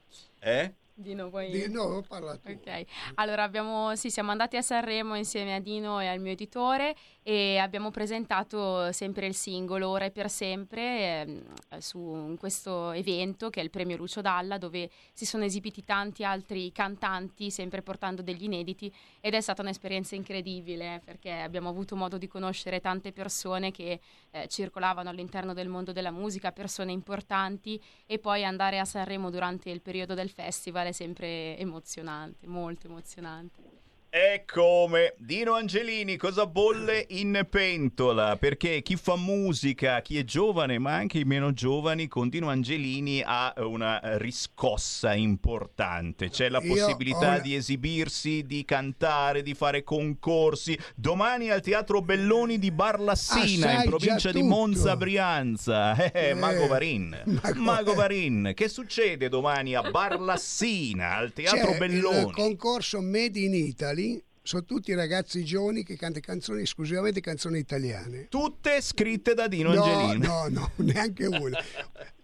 Dino, poi... Dino, parla tu. Ok, allora siamo andati a Sanremo insieme a Dino e al mio editore e abbiamo presentato sempre il singolo Ora e per sempre su questo evento che è il premio Lucio Dalla, dove si sono esibiti tanti altri cantanti sempre portando degli inediti, ed è stata un'esperienza incredibile perché abbiamo avuto modo di conoscere tante persone che circolavano all'interno del mondo della musica, persone importanti, e poi andare a Sanremo durante il periodo del festival è sempre emozionante, molto emozionante. E come Dino Angelini, cosa bolle in pentola? Perché chi fa musica, chi è giovane ma anche i meno giovani, con Dino Angelini ha una riscossa importante. C'è la possibilità di esibirsi, di cantare, di fare concorsi. Domani al Teatro Belloni di Barlassina, in provincia di Monza Brianza. Mago Varin, che succede domani a Barlassina al Teatro Belloni? Il concorso Made in Italy. Sono tutti ragazzi giovani che cantano canzoni, esclusivamente canzoni italiane. Tutte scritte da Dino Angelini? No, neanche una.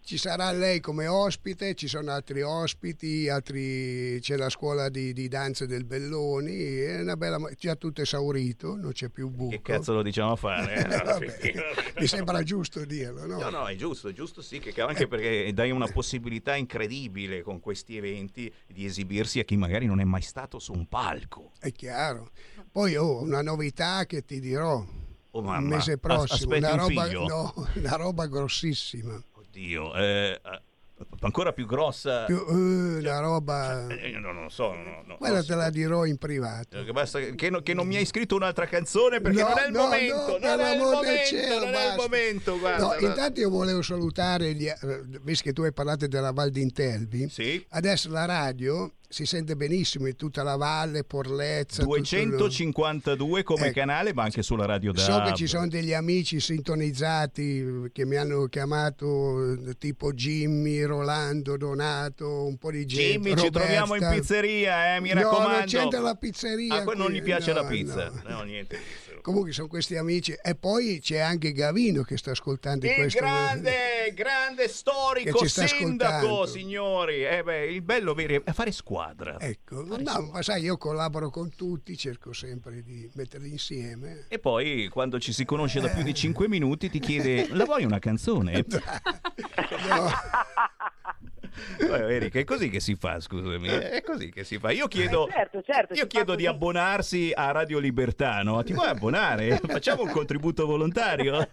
Ci sarà lei come ospite, ci sono altri ospiti, c'è la scuola di danze del Belloni, è una bella, già tutto esaurito, non c'è più buco. Che cazzo lo diciamo a fare? Mi sembra giusto dirlo, no? No, è giusto sì, che anche perché dai una possibilità incredibile con questi eventi di esibirsi a chi magari non è mai stato su un palco. È chiaro. Poi una novità che ti dirò, un mese prossimo, una roba grossissima. Dio, ancora più grossa, la roba. Non lo so. No, quella te la dirò in privato. Che non mi hai scritto un'altra canzone perché non è il momento. Guarda. Intanto io volevo salutare visto che tu hai parlato della Val d'Intelvi. Sì. Adesso la radio si sente benissimo in tutta la valle, Porlezza, 252 come canale, ma anche sulla radio DAB. So che ci sono degli amici sintonizzati che mi hanno chiamato, tipo Jimmy, Rolando, Donato, un po' di gente. Jimmy, Roberta. Ci troviamo in pizzeria, mi raccomando. Non c'entra la pizzeria. A quello non gli piace la pizza. No, niente. Comunque sono questi amici, e poi c'è anche Gavino che sta ascoltando il questo grande storico sindaco, signori. Il bello è fare squadra. Ecco, ma sai, io collaboro con tutti, cerco sempre di metterli insieme. E poi quando ci si conosce da più di 5 minuti ti chiede: "La vuoi una canzone?" No. Erika, è così che si fa, scusami, è così che si fa. Io chiedo, certo, io chiedo di abbonarsi a Radio Libertà, no? Ti vuoi abbonare? Facciamo un contributo volontario.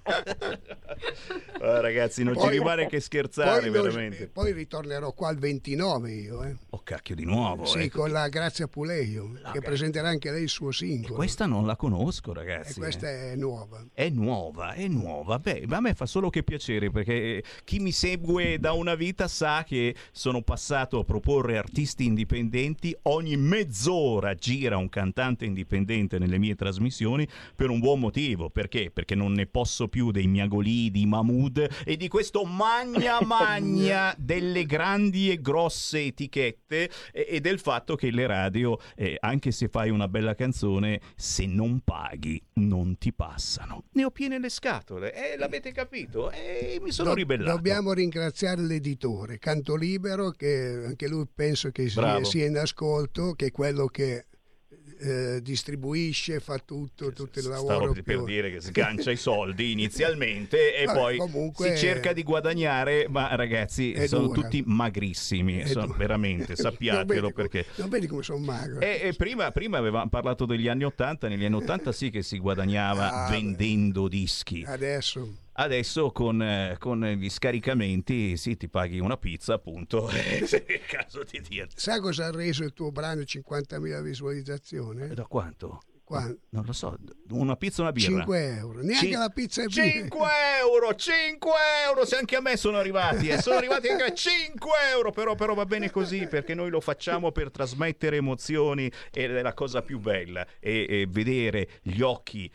Ragazzi, non ci rimane che scherzare, veramente. Poi ritornerò qua al 29 io. Oh cacchio, di nuovo. Sì, con la Grazia Puleio, che presenterà anche lei il suo singolo. E questa non la conosco, ragazzi. E questa è nuova. È nuova. Beh, ma a me fa solo che piacere, perché chi mi segue da una vita sa che sono passato a proporre artisti indipendenti. Ogni mezz'ora gira un cantante indipendente nelle mie trasmissioni, per un buon motivo. Perché? Perché non ne posso più dei Miagolì, di Mahmood e di questo magna delle grandi e grosse etichette, e del fatto che le radio, anche se fai una bella canzone, se non paghi non ti passano. Ne ho piene le scatole, l'avete capito? Mi sono ribellato. Dobbiamo ringraziare l'editore Canto Libero, che anche lui penso che sia in ascolto, che è quello che distribuisce, fa tutto il lavoro. Per dire che sgancia i soldi inizialmente e poi si cerca di guadagnare, ma ragazzi sono tutti magrissimi, veramente, sappiatelo. Non vedi come sono magro. Prima avevamo parlato degli anni 80, negli anni 80 sì che si guadagnava vendendo dischi. Adesso con gli scaricamenti ti paghi una pizza, appunto, se è il caso di dirti. Sai cosa ha reso il tuo brano 50.000 visualizzazioni? Da quanto? Non lo so. una pizza e una birra. 5 euro, neanche la pizza e birra. 5 euro, se anche a me sono arrivati, sono arrivati anche a 5 euro, però va bene così, perché noi lo facciamo per trasmettere emozioni, ed è la cosa più bella, e vedere gli occhi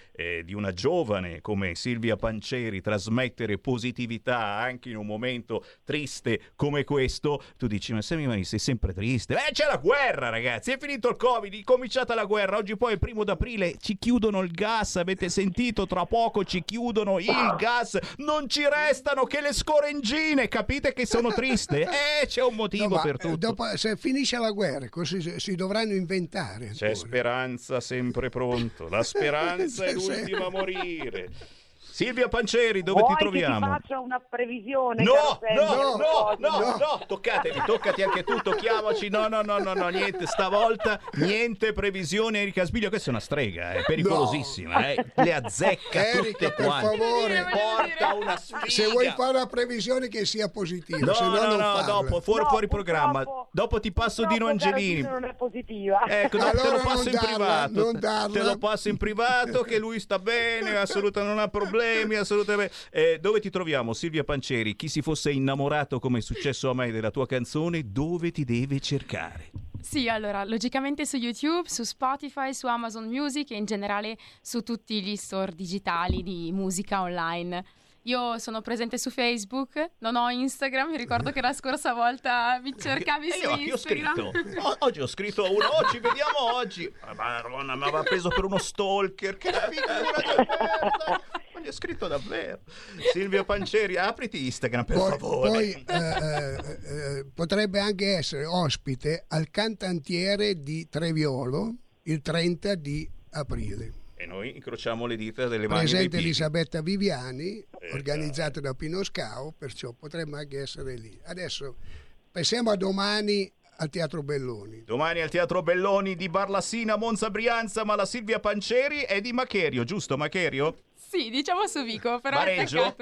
di una giovane come Silvia Panceri trasmettere positività anche in un momento triste come questo. Tu dici, ma Sammy, sei sempre triste. C'è la guerra, ragazzi, è finito il Covid, è cominciata la guerra, oggi poi è 1 aprile, ci chiudono il gas, avete sentito, tra poco ci chiudono il gas, non ci restano che le scorengine, capite che sono triste? C'è un motivo per tutto. Dopo, se finisce la guerra, così si dovranno inventare ancora. C'è speranza sempre pronto, la speranza è l'ultima a morire. Silvia Panceri, dove ti troviamo? Che ti faccio una previsione? No, toccati anche tu, tocchiamoci. No, niente, stavolta niente previsione. Erika Sbriglio, questa è una strega, è pericolosissima, le azzecca tutte quante. Per favore, porta una sfiga. Se vuoi fare una previsione che sia positiva, se no, dopo fuori programma. Dopo ti passo Dino Angelini. Non è positiva. Ecco, allora te lo passo in privato. Te lo passo in privato, che lui sta bene, assolutamente non ha problemi. Assolutamente. Dove ti troviamo, Silvia Panceri? Chi si fosse innamorato, come è successo a me, della tua canzone, dove ti deve cercare? Sì, allora, logicamente su YouTube, su Spotify, su Amazon Music e in generale su tutti gli store digitali di musica online. Io sono presente su Facebook, non ho Instagram, mi ricordo che la scorsa volta mi cercavi su Instagram. Oggi ho scritto uno, ci vediamo oggi. Madonna, mi aveva preso per uno stalker, che figura di merda! Gli ho scritto davvero. Silvia Panceri, apriti Instagram per favore. Poi potrebbe anche essere ospite al Cantantiere di Treviolo il 30 di aprile. E noi incrociamo le dita delle mani. Presente Elisabetta Viviani, organizzata da Pino Scau, perciò potremmo anche essere lì. Adesso pensiamo a domani al Teatro Belloni. Domani al Teatro Belloni di Barlassina, Monza, Brianza, ma la Silvia Panceri è di Macherio, giusto Macherio? Sì, diciamo Sovico, però Bareggio?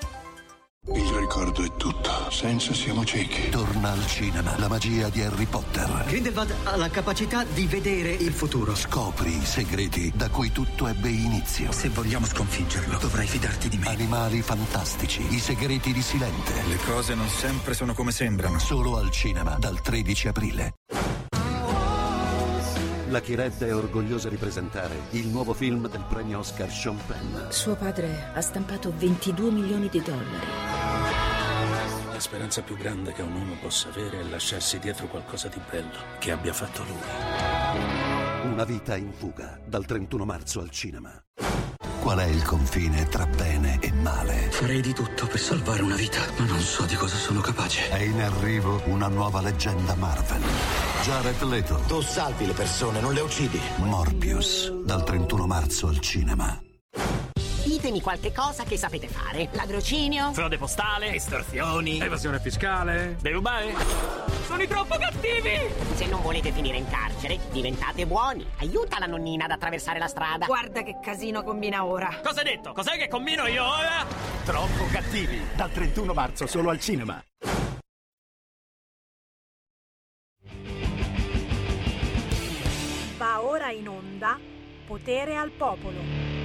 Il ricordo è tutto, senza siamo ciechi. Torna al cinema la magia di Harry Potter. Grindelwald ha la capacità di vedere il futuro. Scopri i segreti da cui tutto ebbe inizio. Se vogliamo sconfiggerlo, dovrai fidarti di me. Animali fantastici, i segreti di Silente. Le cose non sempre sono come sembrano. Solo al cinema, dal 13 aprile. La Chiretta è orgogliosa di presentare il nuovo film del premio Oscar Sean Penn. Suo padre ha stampato 22 milioni di $22 milioni. La speranza più grande che un uomo possa avere è lasciarsi dietro qualcosa di bello che abbia fatto lui. Una vita in fuga, dal 31 marzo al cinema. Qual è il confine tra bene e male? Farei di tutto per salvare una vita, ma non so di cosa sono capace. È in arrivo una nuova leggenda Marvel. Jared Leto. Tu salvi le persone, non le uccidi. Morbius, dal 31 marzo al cinema. Ditemi qualche cosa che sapete fare. Ladrocinio, frode postale, estorsioni, evasione fiscale, derubare. Sono troppo cattivi! Se non volete finire in carcere, diventate buoni. Aiuta la nonnina ad attraversare la strada. Guarda che casino combina ora. Cosa hai detto? Cos'è che combino io ora? Troppo cattivi, dal 31 marzo solo al cinema. Va ora in onda Potere al Popolo.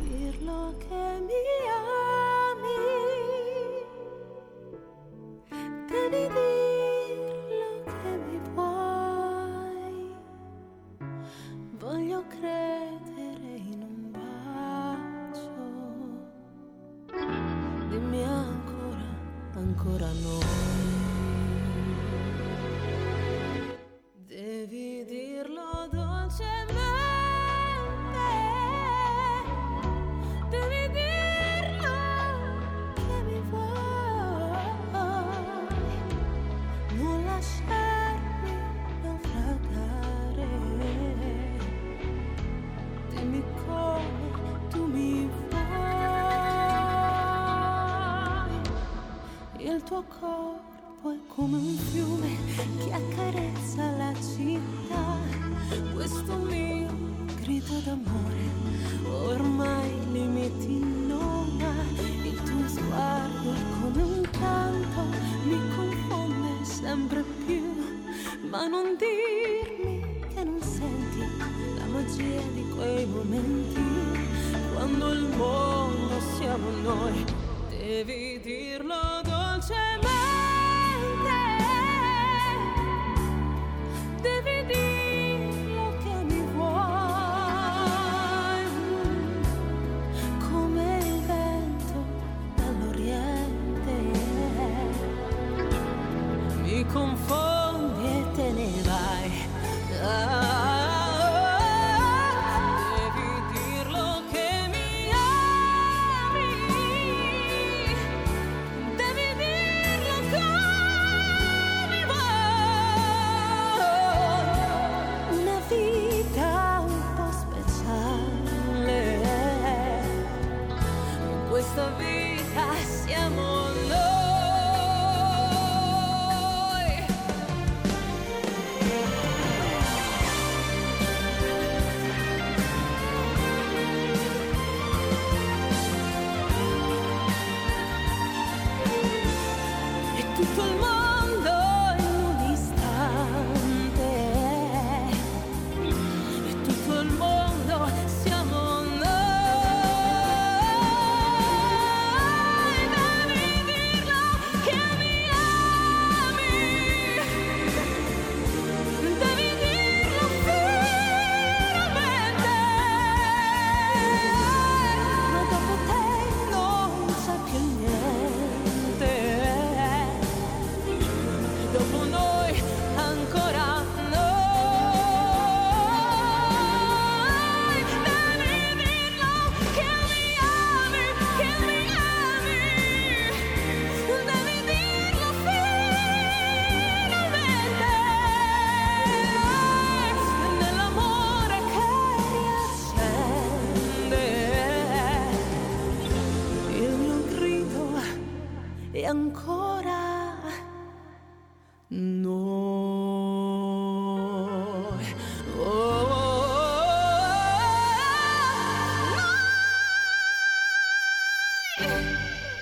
Dirlo che mi ami, devi dirlo che mi vuoi, voglio credere in un bacio, dimmi ancora, ancora no. Devi dirlo dolcemente, devi dirlo che mi vuoi, non lasciarmi naufragare, dimmi come tu mi vuoi, il tuo corpo poi come un fiume che accarezza la città, questo mio grido d'amore ormai limiti non ha, il tuo sguardo come un canto mi confonde sempre più, ma non dirmi che non senti la magia di quei momenti, quando il mondo siamo noi, devi dirlo dolcemente. Devi dirlo che mi vuoi, come il vento dall'Oriente, mi confondi e te ne vai. Ah.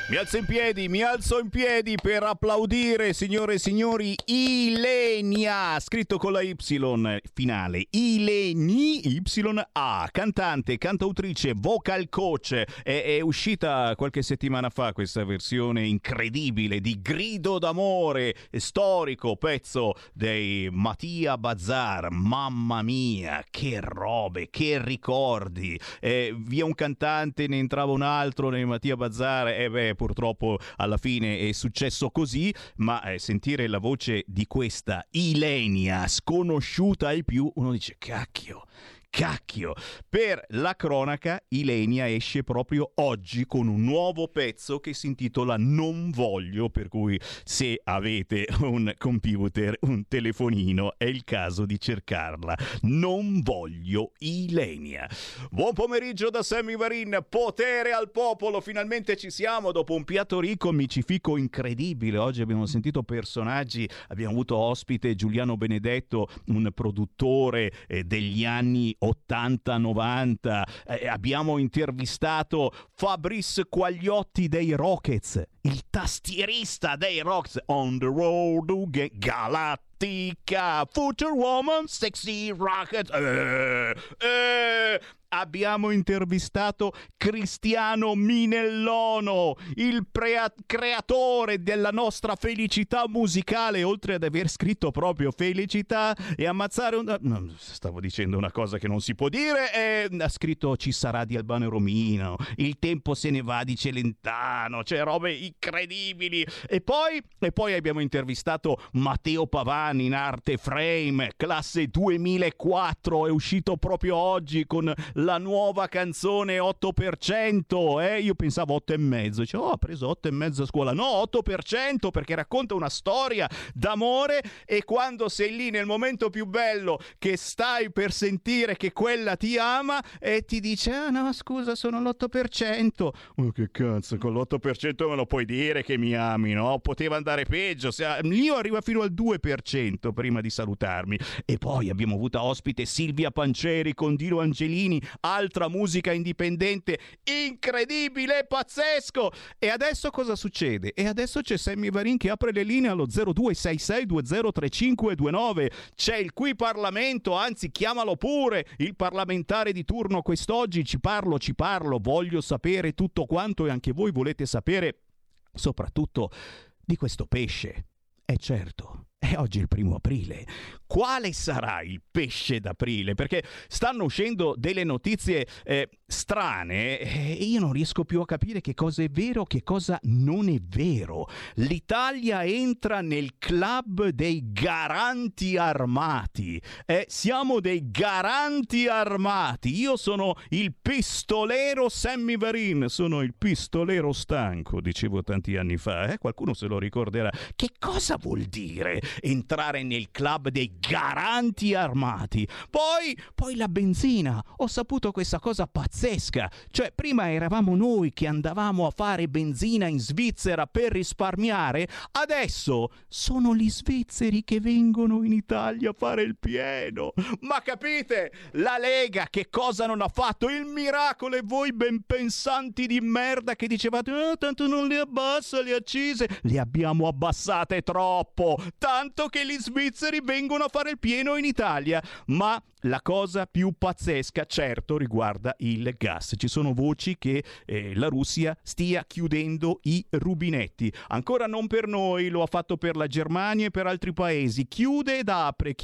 Mi alzo in piedi per applaudire, signore e signori, Ilenia, scritto con la Y finale, Ilenia, cantante, cantautrice, vocal coach, è uscita qualche settimana fa questa versione incredibile di Grido d'amore, storico pezzo dei Mattia Bazar, mamma mia, che robe, che ricordi, via un cantante, ne entrava un altro nei Mattia Bazar, purtroppo alla fine è successo così, ma sentire la voce di questa Ilenia sconosciuta ai più, uno dice cacchio. Per la cronaca, Ilenia esce proprio oggi con un nuovo pezzo che si intitola Non Voglio, per cui se avete un computer, un telefonino, è il caso di cercarla. Non Voglio, Ilenia. Buon pomeriggio da Sammy Varin, potere al popolo, finalmente ci siamo dopo un piatto ricco micifico incredibile. Oggi abbiamo sentito personaggi, abbiamo avuto ospite Giuliano Benedetto, un produttore degli anni 80-90, abbiamo intervistato Fabrice Quagliotti dei Rockets, il tastierista dei Rockets, On the Road to Galactica, Future Woman, Sexy Rocket, abbiamo intervistato Cristiano Minellono, il creatore della nostra felicità musicale, oltre ad aver scritto proprio felicità e ammazzare un... Stavo dicendo una cosa che non si può dire, ha scritto Ci sarà di Al Bano e Romina, Il tempo se ne va di Celentano, cioè robe incredibili. E poi abbiamo intervistato Matteo Pavan, in arte Frame, classe 2004, è uscito proprio oggi con la nuova canzone 8%, io pensavo 8,5, cioè, ho preso 8,5 a scuola, no, 8%, perché racconta una storia d'amore, e quando sei lì nel momento più bello che stai per sentire che quella ti ama e ti dice ah no scusa sono l'8%, oh, che cazzo, con l'8% me lo puoi dire che mi ami, no? Poteva andare peggio, io arrivo fino al 2% prima di salutarmi. E poi abbiamo avuto a ospite Silvia Panceri con Dino Angelini, altra musica indipendente incredibile, pazzesco. E adesso cosa succede? E adesso c'è Sammy Varin che apre le linee allo 0266203529. C'è il Qui Parlamento, anzi chiamalo pure, il parlamentare di turno quest'oggi, ci parlo, voglio sapere tutto quanto e anche voi volete sapere, soprattutto di questo pesce. E certo, è oggi il 1° aprile. Quale sarà il pesce d'aprile? Perché stanno uscendo delle notizie strane e io non riesco più a capire che cosa è vero, che cosa non è vero. L'Italia entra nel club dei garanti armati. Siamo dei garanti armati. Io sono il pistolero Sammy Varin, sono il pistolero stanco, dicevo tanti anni fa. Qualcuno se lo ricorderà. Che cosa vuol dire entrare nel club dei garanti armati? Poi la benzina, ho saputo questa cosa pazzesca, cioè prima eravamo noi che andavamo a fare benzina in Svizzera per risparmiare, adesso sono gli svizzeri che vengono in Italia a fare il pieno. Ma capite? La Lega che cosa non ha fatto? Il miracolo. E voi benpensanti di merda che dicevate tanto non le abbassa le accise, le abbiamo abbassate troppo, tanto che gli svizzeri vengono a fare il pieno in Italia. Ma la cosa più pazzesca, certo, riguarda il gas. Ci sono voci che la Russia stia chiudendo i rubinetti. Ancora non per noi, lo ha fatto per la Germania e per altri paesi. Chiude ed apre,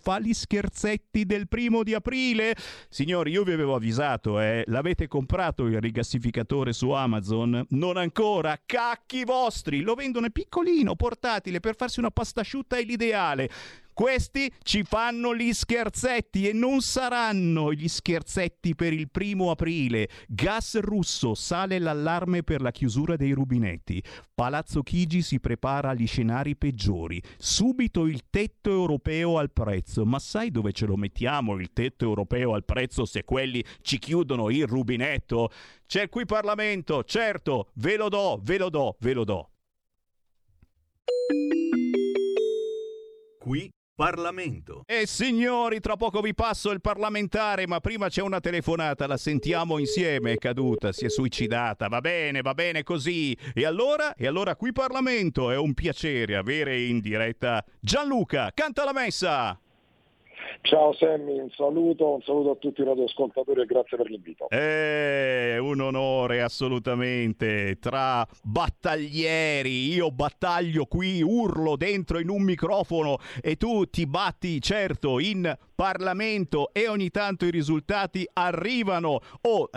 fa gli scherzetti del 1° aprile. Signori, io vi avevo avvisato, l'avete comprato il rigassificatore su Amazon? Non ancora, cacchi vostri, lo vendono piccolino, portatile, per farsi una pasta asciutta è l'ideale. Questi ci fanno gli scherzetti e non saranno gli scherzetti per il 1° aprile. Gas russo, sale l'allarme per la chiusura dei rubinetti. Palazzo Chigi si prepara agli scenari peggiori. Subito il tetto europeo al prezzo. Ma sai dove ce lo mettiamo il tetto europeo al prezzo se quelli ci chiudono il rubinetto? C'è qui Parlamento, certo, ve lo do. Qui Parlamento. E signori, tra poco vi passo il parlamentare, ma prima c'è una telefonata, la sentiamo insieme. È caduta, si è suicidata. Va bene così. E allora qui Parlamento, è un piacere avere in diretta Gianluca Cantalamessa. Ciao Sammy, un saluto a tutti i radioascoltatori e grazie per l'invito. Un onore assolutamente, tra battaglieri, io battaglio qui, urlo dentro in un microfono e tu ti batti, certo, in Parlamento, e ogni tanto i risultati arrivano.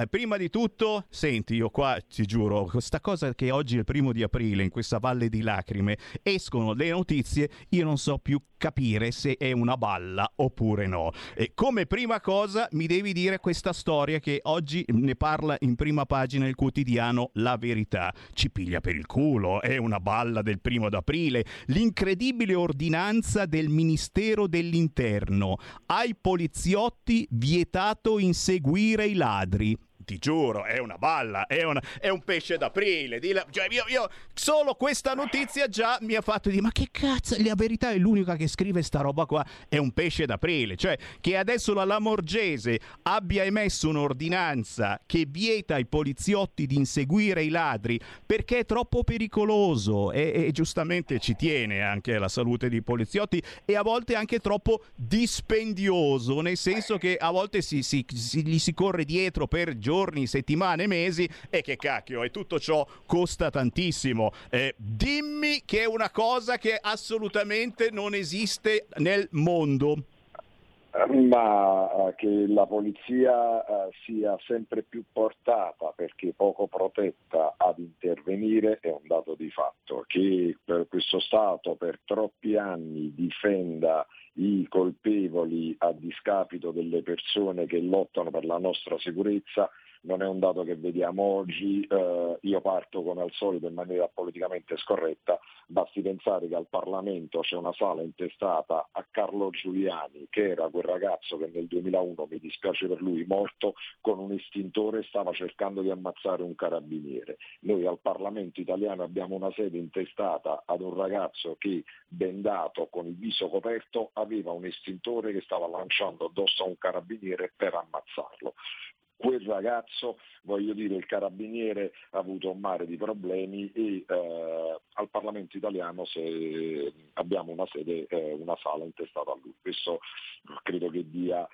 Prima di tutto, senti, io qua ti giuro, questa cosa che oggi è il 1° aprile, in questa valle di lacrime, escono le notizie, io non so più capire se è una balla oppure no. E come prima cosa mi devi dire questa storia che oggi ne parla in prima pagina il quotidiano La Verità. Ci piglia per il culo, è una balla del 1° aprile. L'incredibile ordinanza del Ministero dell'Interno: ai poliziotti vietato inseguire i ladri. ti giuro, è una balla, è un pesce d'aprile. Cioè, io solo questa notizia già mi ha fatto dire: ma che cazzo, la verità è l'unica che scrive sta roba qua, è un pesce d'aprile. Cioè, che adesso la Lamorgese abbia emesso un'ordinanza che vieta ai poliziotti di inseguire i ladri perché è troppo pericoloso, e giustamente ci tiene anche la salute dei poliziotti, e a volte anche troppo dispendioso, nel senso che a volte gli si corre dietro per giorni, settimane, mesi, e che cacchio, e tutto ciò costa tantissimo. Dimmi che è una cosa che assolutamente non esiste nel mondo. Ma che la polizia sia sempre più portata, perché poco protetta, ad intervenire è un dato di fatto. Che per questo Stato per troppi anni difenda i colpevoli a discapito delle persone che lottano per la nostra sicurezza non è un dato che vediamo oggi. Io parto come al solito in maniera politicamente scorretta, basti pensare che al Parlamento c'è una sala intestata a Carlo Giuliani, che era quel ragazzo che nel 2001, mi dispiace per lui, morto con un estintore, stava cercando di ammazzare un carabiniere. Noi al Parlamento italiano abbiamo una sede intestata ad un ragazzo che, bendato, con il viso coperto, aveva un estintore che stava lanciando addosso a un carabiniere per ammazzarlo. Quel ragazzo, voglio dire, il carabiniere ha avuto un mare di problemi, e al Parlamento italiano abbiamo una sede, una sala intestata a lui. Questo credo che dia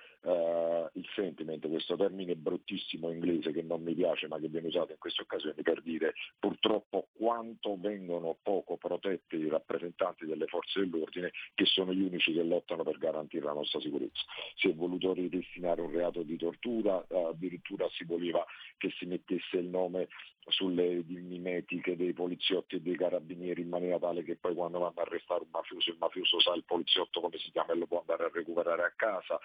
il sentimento, questo termine bruttissimo inglese che non mi piace ma che viene usato in queste occasioni per dire purtroppo quanto vengono poco protetti i rappresentanti delle forze dell'ordine, che sono gli unici che lottano per garantire la nostra sicurezza. Si è voluto ripristinare un reato di tortura, addirittura si voleva che si mettesse il nome sulle mimetiche dei poliziotti e dei carabinieri, in maniera tale che poi quando vanno a arrestare un mafioso, il mafioso sa il poliziotto come si chiama e lo può andare a recuperare a casa.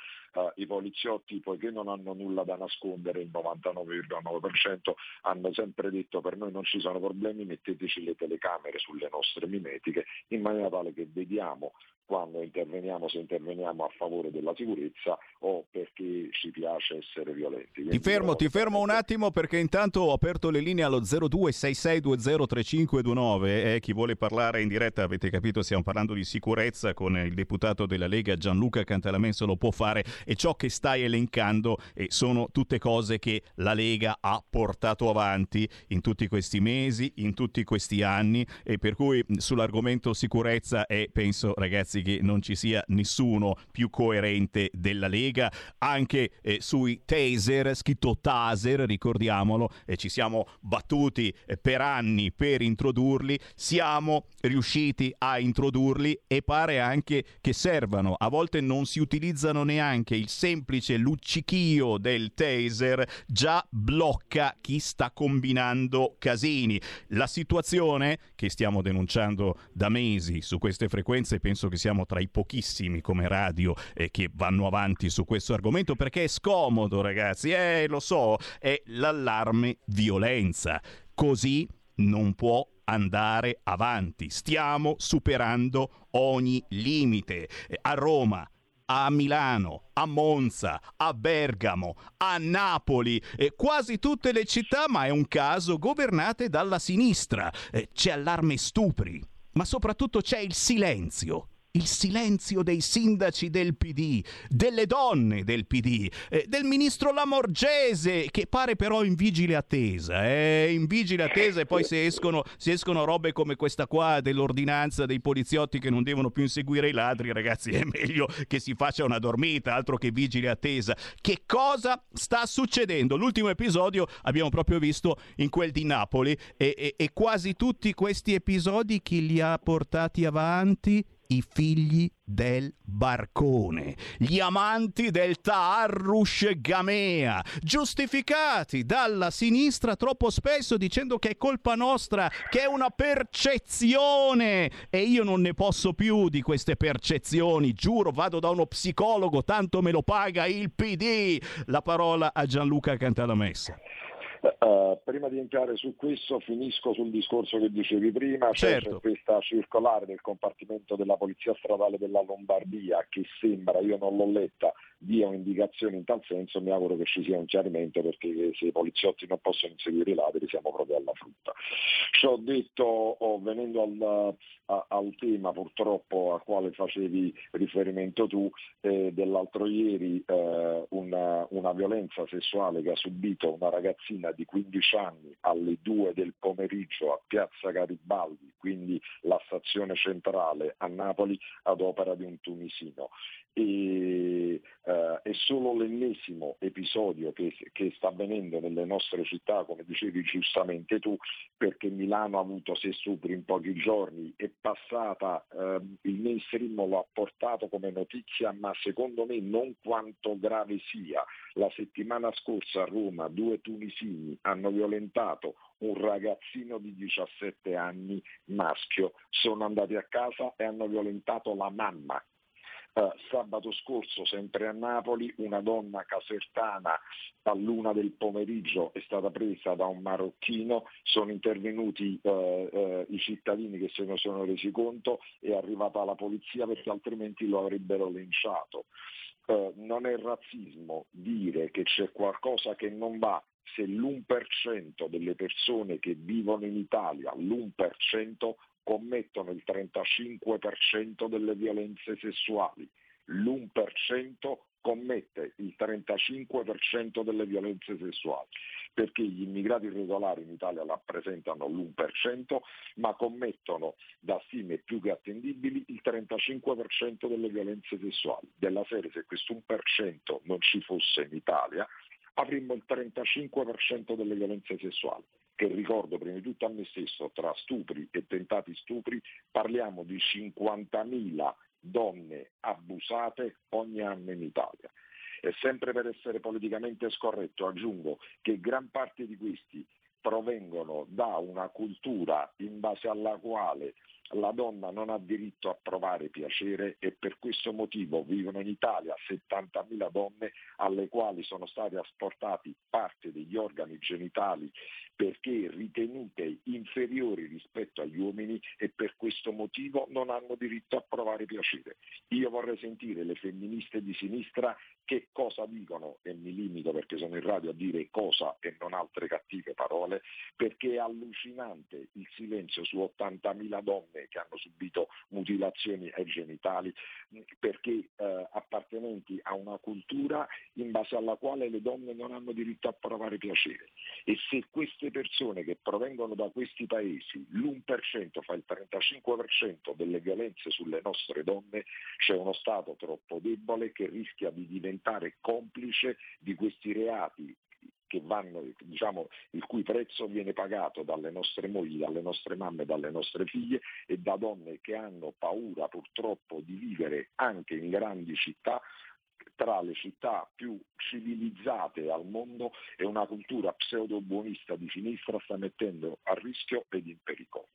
I poliziotti, poiché non hanno nulla da nascondere, il 99,9% hanno sempre detto: per noi non ci sono problemi, metteteci le telecamere sulle nostre mimetiche, in maniera tale che vediamo quando interveniamo, se interveniamo a favore della sicurezza o perché ci piace essere violenti. Quindi ti fermo un attimo, perché intanto ho aperto le linee allo 0266203529, chi vuole parlare in diretta, avete capito, stiamo parlando di sicurezza con il deputato della Lega Gianluca Cantalamessa, lo può fare, e ciò che stai elencando sono tutte cose che la Lega ha portato avanti in tutti questi mesi, in tutti questi anni, e per cui sull'argomento sicurezza penso, ragazzi, che non ci sia nessuno più coerente della Lega. Anche sui taser, scritto taser, ricordiamolo, ci siamo battuti per anni per introdurli, siamo riusciti a introdurli, e pare anche che servano. A volte non si utilizzano neanche, il semplice luccichio del taser già blocca chi sta combinando casini. La situazione che stiamo denunciando da mesi su queste frequenze, penso che siamo tra i pochissimi come radio che vanno avanti su questo argomento, perché è scomodo, ragazzi, lo so, è l'allarme violenza. Così non può andare avanti, stiamo superando ogni limite. A Roma, a Milano, a Monza, a Bergamo, a Napoli, quasi tutte le città, ma è un caso, governate dalla sinistra. C'è allarme stupri, ma soprattutto c'è il silenzio dei sindaci del PD, delle donne del PD, del ministro Lamorgese, che pare però in vigile attesa, e poi se escono robe come questa qua dell'ordinanza dei poliziotti che non devono più inseguire i ladri, ragazzi, è meglio che si faccia una dormita, altro che vigile attesa. Che cosa sta succedendo? L'ultimo episodio abbiamo proprio visto in quel di Napoli, e quasi tutti questi episodi chi li ha portati avanti? I figli del barcone, gli amanti del Taarrush Gamea, giustificati dalla sinistra troppo spesso dicendo che è colpa nostra, che è una percezione, e io non ne posso più di queste percezioni, giuro, vado da uno psicologo, tanto me lo paga il PD. La parola a Gianluca Cantalamessa. Prima di entrare su questo, finisco sul discorso che dicevi prima, certo. C'è questa circolare del compartimento della polizia stradale della Lombardia che sembra, io non l'ho letta, dia un'indicazione in tal senso. Mi auguro che ci sia un chiarimento, perché se i poliziotti non possono inseguire i ladri siamo proprio alla frutta. Ciò detto, venendo al tema purtroppo a quale facevi riferimento tu, dell'altro ieri, una violenza sessuale che ha subito una ragazzina di 15 anni alle 14:00 a Piazza Garibaldi, quindi la stazione centrale a Napoli, ad opera di un tunisino. È solo l'ennesimo episodio che sta avvenendo nelle nostre città, come dicevi giustamente tu, perché Milano ha avuto 6 stupri in pochi giorni, è passata, il mainstream lo ha portato come notizia, ma secondo me non quanto grave sia. La settimana scorsa a Roma 2 tunisini hanno violentato un ragazzino di 17 anni maschio, sono andati a casa e hanno violentato la mamma. Sabato scorso, sempre a Napoli, una donna casertana all'1:00 p.m. è stata presa da un marocchino, sono intervenuti i cittadini che se ne sono resi conto, è arrivata la polizia perché altrimenti lo avrebbero linciato. Non è razzismo dire che c'è qualcosa che non va se l'1% delle persone che vivono in Italia, l'1%, commettono il 35% delle violenze sessuali, l'1% commette il 35% delle violenze sessuali, perché gli immigrati irregolari in Italia rappresentano l'1%, ma commettono, da stime più che attendibili, il 35% delle violenze sessuali. Della serie, se questo 1% non ci fosse in Italia, avremmo il 35% delle violenze sessuali, che ricordo prima di tutto a me stesso, tra stupri e tentati stupri parliamo di 50.000 donne abusate ogni anno in Italia. E sempre per essere politicamente scorretto aggiungo che gran parte di questi provengono da una cultura in base alla quale la donna non ha diritto a provare piacere, e per questo motivo vivono in Italia 70.000 donne alle quali sono stati asportati parte degli organi genitali perché ritenute inferiori rispetto agli uomini, e per questo motivo non hanno diritto a provare piacere. Io vorrei sentire le femministe di sinistra che cosa dicono, e mi limito perché sono in radio a dire cosa e non altre cattive parole, perché è allucinante il silenzio su 80.000 donne che hanno subito mutilazioni ai genitali, perché appartenenti a una cultura in base alla quale le donne non hanno diritto a provare piacere. E se queste persone che provengono da questi paesi l'1% fa il 35% delle violenze sulle nostre donne, c'è uno Stato troppo debole che rischia di diventare complice di questi reati, che vanno, diciamo, il cui prezzo viene pagato dalle nostre mogli, dalle nostre mamme, dalle nostre figlie e da donne che hanno paura purtroppo di vivere anche in grandi città, tra le città più civilizzate al mondo, e una cultura pseudo-buonista di sinistra sta mettendo a rischio ed in pericolo.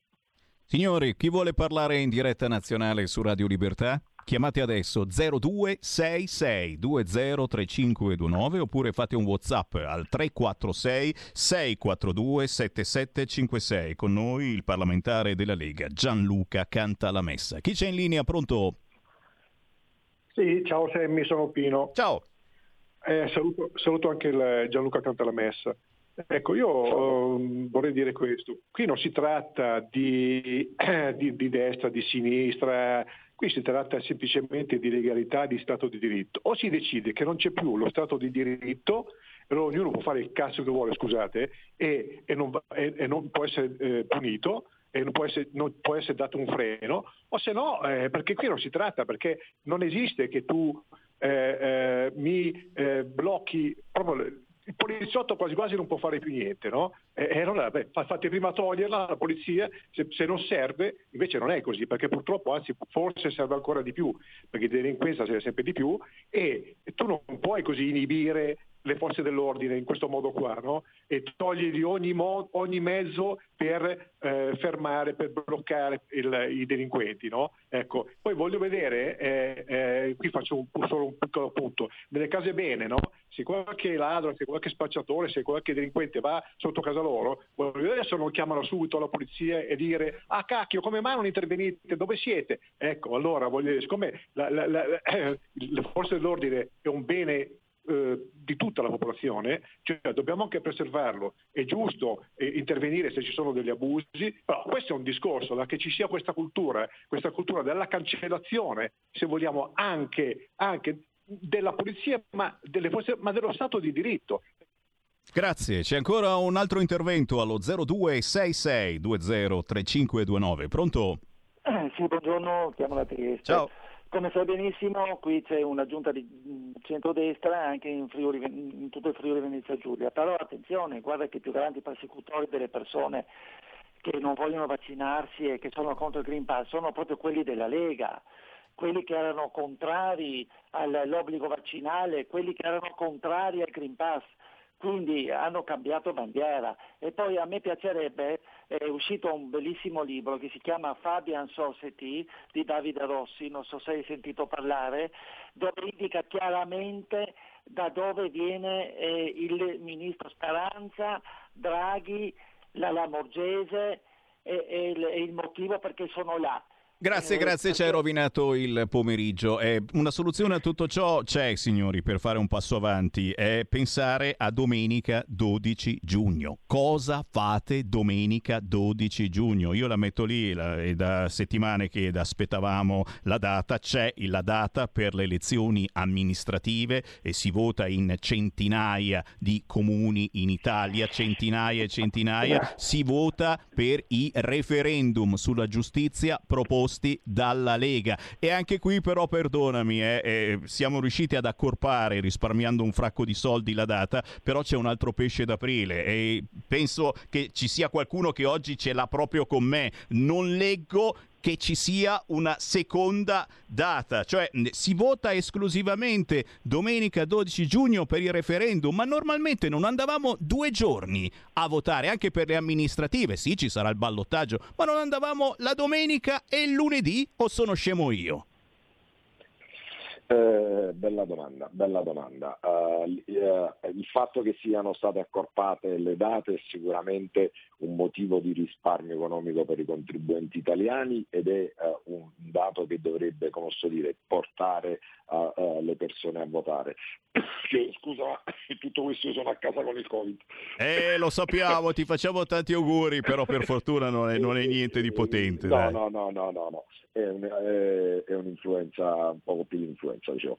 Signori, chi vuole parlare in diretta nazionale su Radio Libertà? Chiamate adesso 0266203529 oppure fate un WhatsApp al 346 642 7756. Con noi il parlamentare della Lega Gianluca Cantalamessa. Chi c'è in linea? Pronto? Sì, ciao Sammy, sono Pino. Ciao. Saluto anche il Gianluca Cantalamessa. Ecco, io vorrei dire questo. Qui non si tratta di destra, di sinistra. Qui si tratta semplicemente di legalità e di Stato di diritto. O si decide che non c'è più lo Stato di diritto, allora ognuno può fare il cazzo che vuole, scusate, e non può essere punito, e non può essere dato un freno, o se no, perché qui non si tratta, perché non esiste che tu mi blocchi proprio. Il poliziotto quasi quasi non può fare più niente, no? E allora fate prima toglierla la polizia, se non serve. Invece non è così, perché purtroppo, anzi forse serve ancora di più, perché di delinquenza serve sempre di più, e tu non puoi così inibire le forze dell'ordine in questo modo qua, no? E togliergli ogni mezzo per fermare, per bloccare i delinquenti, no? Ecco, poi voglio vedere, qui faccio solo un piccolo punto, nelle case bene, no? se qualche ladro, se qualche spacciatore, se qualche delinquente va sotto casa loro, adesso non chiamano subito la polizia e dire: ah cacchio, come mai non intervenite, dove siete? Ecco, allora voglio dire, siccome le forze dell'ordine è un bene di tutta la popolazione, cioè dobbiamo anche preservarlo. È giusto intervenire se ci sono degli abusi, però questo è un discorso, da che ci sia questa cultura della cancellazione, se vogliamo, anche della polizia, ma delle forze, ma dello Stato di diritto. Grazie, c'è ancora un altro intervento allo 0266203529. Pronto? Sì, buongiorno, chiamo la Trieste. Ciao. Come sai benissimo, qui c'è una giunta di centrodestra anche in tutto il Friuli Venezia Giulia, però attenzione, guarda che i più grandi persecutori delle persone che non vogliono vaccinarsi e che sono contro il Green Pass sono proprio quelli della Lega, quelli che erano contrari all'obbligo vaccinale, quelli che erano contrari al Green Pass, quindi hanno cambiato bandiera. E poi a me piacerebbe, è uscito un bellissimo libro che si chiama Fabian Society di Davide Rossi, non so se hai sentito parlare, dove indica chiaramente da dove viene il ministro Speranza, Draghi, la Lamorgese e il motivo perché sono là. Grazie, ci hai rovinato il pomeriggio. Una soluzione a tutto ciò c'è, signori, per fare un passo avanti, è pensare a domenica 12 giugno. Cosa fate domenica 12 giugno? Io la metto lì, è da settimane che aspettavamo la data, c'è la data per le elezioni amministrative e si vota in centinaia di comuni in Italia, centinaia e centinaia, si vota per i referendum sulla giustizia proposti dalla Lega. E anche qui però, perdonami, siamo riusciti ad accorpare risparmiando un fracco di soldi la data, però c'è un altro pesce d'aprile e penso che ci sia qualcuno che oggi ce l'ha proprio con me. Non leggo che ci sia una seconda data, cioè si vota esclusivamente domenica 12 giugno per il referendum, ma normalmente non andavamo 2 giorni a votare, anche per le amministrative, sì ci sarà il ballottaggio, ma non andavamo la domenica e il lunedì, o sono scemo io? Bella domanda. Il fatto che siano state accorpate le date è sicuramente un motivo di risparmio economico per i contribuenti italiani ed è un dato che dovrebbe, come posso dire, portare le persone a votare. Scusa, ma tutto questo io sono a casa con il Covid. Lo sappiamo, ti facciamo tanti auguri, però per fortuna non è niente di potente. No. È un'influenza, un poco più di influenza, diciamo.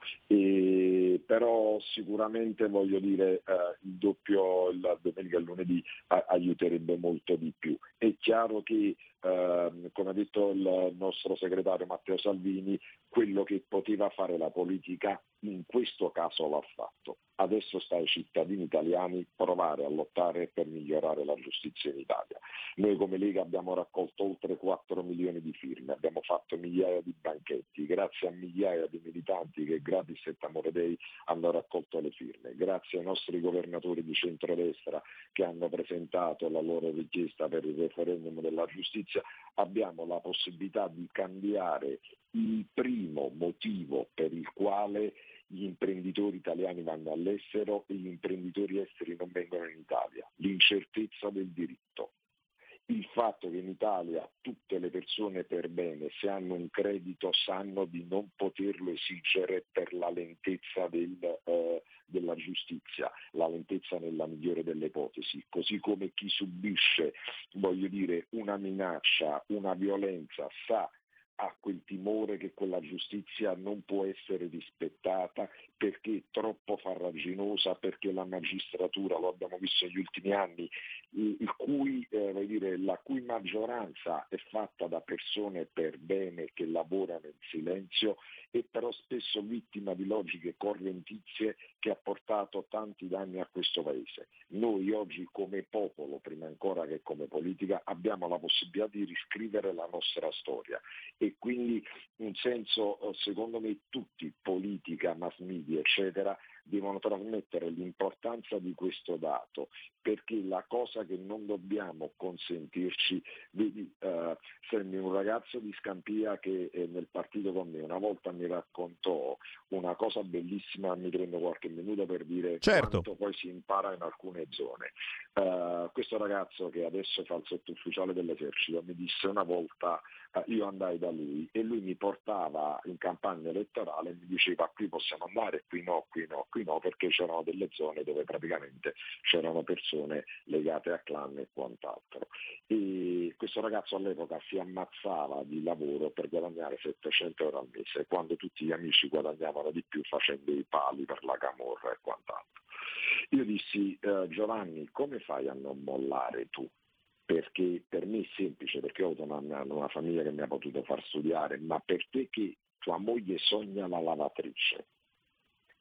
Però sicuramente, voglio dire, il doppio la domenica e il lunedì aiuterebbe molto di più. È chiaro che, come ha detto il nostro segretario Matteo Salvini, quello che poteva fare la politica in questo caso l'ha fatto. Adesso sta ai cittadini italiani provare a lottare per migliorare la giustizia in Italia. Noi come Lega abbiamo raccolto oltre 4 milioni di firme, abbiamo fatto migliaia di banchetti, grazie a migliaia di militanti che gratis e Amore Dei hanno raccolto le firme, grazie ai nostri governatori di centrodestra che hanno presentato la loro richiesta per il referendum della giustizia, abbiamo la possibilità di cambiare il primo motivo per il quale gli imprenditori italiani vanno all'estero e gli imprenditori esteri non vengono in Italia: l'incertezza del diritto. Il fatto che in Italia tutte le persone per bene, se hanno un credito, sanno di non poterlo esigere per la lentezza della giustizia, la lentezza nella migliore delle ipotesi, così come chi subisce, voglio dire, una minaccia, una violenza, ha quel timore che quella giustizia non può essere rispettata perché è troppo farraginosa, perché la magistratura, lo abbiamo visto negli ultimi anni, la cui maggioranza è fatta da persone per bene che lavorano in silenzio e però spesso vittima di logiche correntizie che ha portato tanti danni a questo Paese. Noi oggi come popolo, prima ancora che come politica, abbiamo la possibilità di riscrivere la nostra storia e quindi un senso, secondo me, tutti, politica, mass media, eccetera, devono trasmettere l'importanza di questo dato, perché la cosa che non dobbiamo consentirci, vedi, sembri un ragazzo di Scampia che è nel partito con me, una volta mi raccontò una cosa bellissima, mi prendo qualche minuto per dire certo. Quanto poi si impara in alcune zone. Questo ragazzo che adesso fa il sottufficiale dell'esercito mi disse una volta, io andai da lui e lui mi portava in campagna elettorale e mi diceva qui possiamo andare, qui no, perché c'erano delle zone dove praticamente c'erano persone legate a clan e quant'altro. E questo ragazzo all'epoca si ammazzava di lavoro per guadagnare 700 euro al mese, quando tutti gli amici guadagnavano di più facendo i pali per la camorra e quant'altro. Io dissi, Giovanni, come fai a non mollare tu? Perché per me è semplice, perché ho avuto una famiglia che mi ha potuto far studiare, ma per te che tua moglie sogna la lavatrice,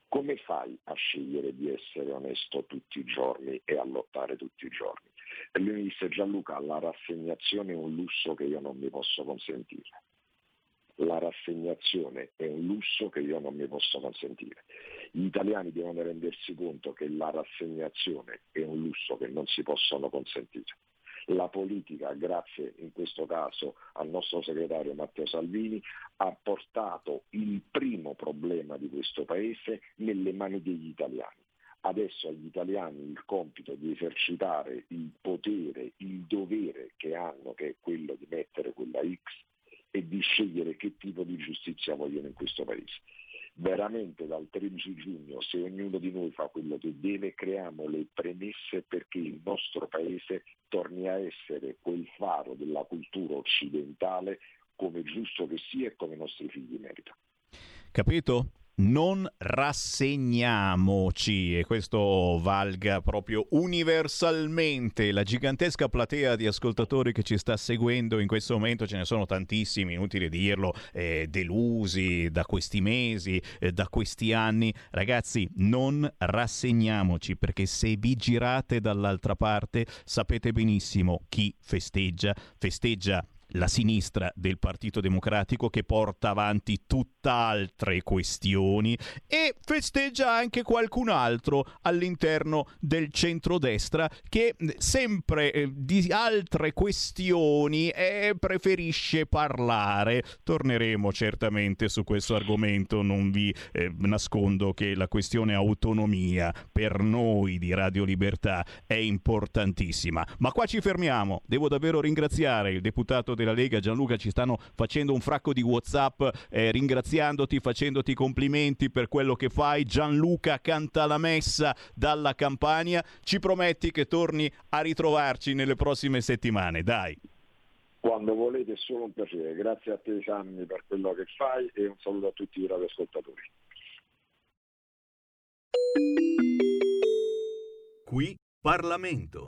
come fai a scegliere di essere onesto tutti i giorni e a lottare tutti i giorni? E lui mi disse, Gianluca, la rassegnazione è un lusso che io non mi posso consentire. La rassegnazione è un lusso che io non mi posso consentire. Gli italiani devono rendersi conto che la rassegnazione è un lusso che non si possono consentire. La politica, grazie in questo caso al nostro segretario Matteo Salvini, ha portato il primo problema di questo Paese nelle mani degli italiani. Adesso agli italiani il compito di esercitare il potere, il dovere che hanno, che è quello di mettere quella X, e di scegliere che tipo di giustizia vogliono in questo Paese. Veramente dal 13 giugno, se ognuno di noi fa quello che deve, creiamo le premesse perché il nostro Paese torni a essere quel faro della cultura occidentale, come giusto che sia e come i nostri figli meritano. Capito? Non rassegniamoci, e questo valga proprio universalmente. La gigantesca platea di ascoltatori che ci sta seguendo in questo momento, ce ne sono tantissimi, inutile dirlo, delusi da questi mesi, da questi anni. Ragazzi, non rassegniamoci, perché se vi girate dall'altra parte sapete benissimo chi festeggia. La sinistra del Partito Democratico, che porta avanti tutt'altre questioni, e festeggia anche qualcun altro all'interno del centrodestra che sempre di altre questioni preferisce parlare. Torneremo certamente su questo argomento, non vi nascondo che la questione autonomia per noi di Radio Libertà è importantissima. Ma qua ci fermiamo, devo davvero ringraziare il deputato della Lega Gianluca. Ci stanno facendo un fracco di WhatsApp ringraziandoti, facendoti complimenti per quello che fai. Gianluca Cantalamessa dalla Campania, ci prometti che torni a ritrovarci nelle prossime settimane, dai. Quando volete, è solo un piacere. Grazie a te Sammy per quello che fai e un saluto a tutti i radioascoltatori. Qui Parlamento.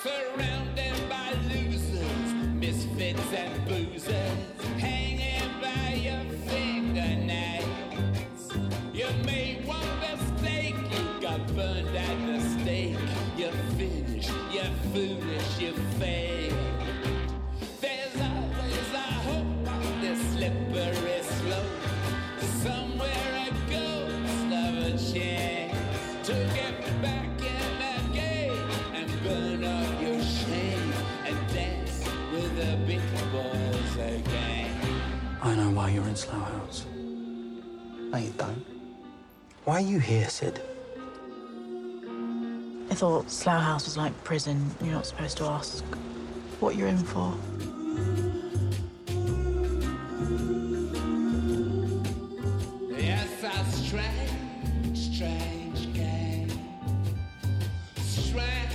Surrounded by losers, misfits and boozers. Foolish, you fail. There's always a hope on this slippery slope. Somewhere a ghost of a chance to get back in the game and burn off your shame and dance with the big boys again. I know why you're in Slough House. No, you don't. Why are you here, Sid? I thought Slough House was like prison. You're not supposed to ask what you're in for. strange, strange gang. Strange,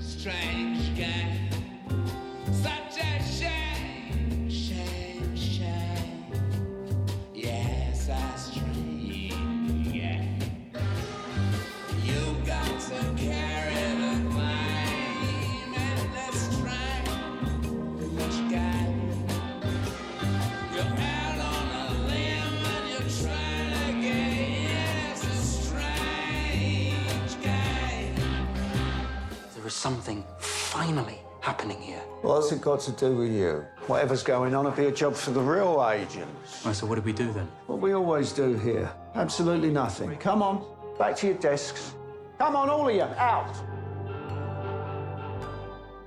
strange gang. Such a shame, shame, shame. Yes, a strange gang. You got to carry the blame and the strength that you got. You're out on a limb and you're trying to get in. It's a strange gang. There is something finally happening here. Well, what's it got to do with you? Whatever's going on, it'd be a job for the real agents. Right, so what do we do then? What we always do here. Absolutely nothing. Come on, back to your desks. Come on, all of you, out.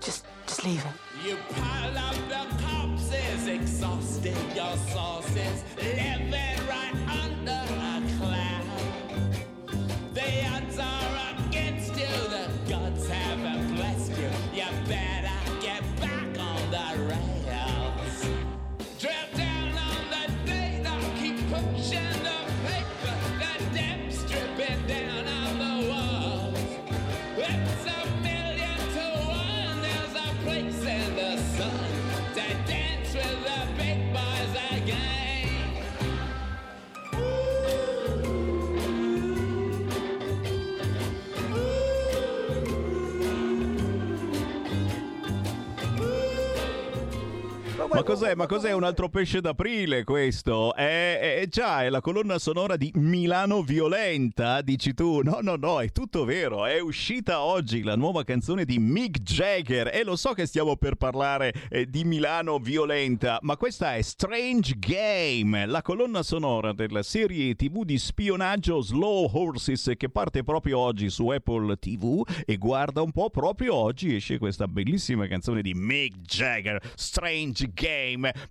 Just leave him. You pile up the corpses, exhausted your sources, living right under a cloud. The odds are against you, the gods haven't blessed you. You better get back on the rails. Drill down on the data, keep pushing the paper, the damn stripping down on the walls. It's a 1,000,000 to 1, there's a place in the sun to dance with the big boys again. Ma cos'è un altro pesce d'aprile questo? È la colonna sonora di Milano Violenta, dici tu? No, è tutto vero, è uscita oggi la nuova canzone di Mick Jagger e lo so che stiamo per parlare di Milano Violenta, ma questa è Strange Game, la colonna sonora della serie TV di spionaggio Slow Horses che parte proprio oggi su Apple TV e guarda un po', proprio oggi esce questa bellissima canzone di Mick Jagger, Strange Game,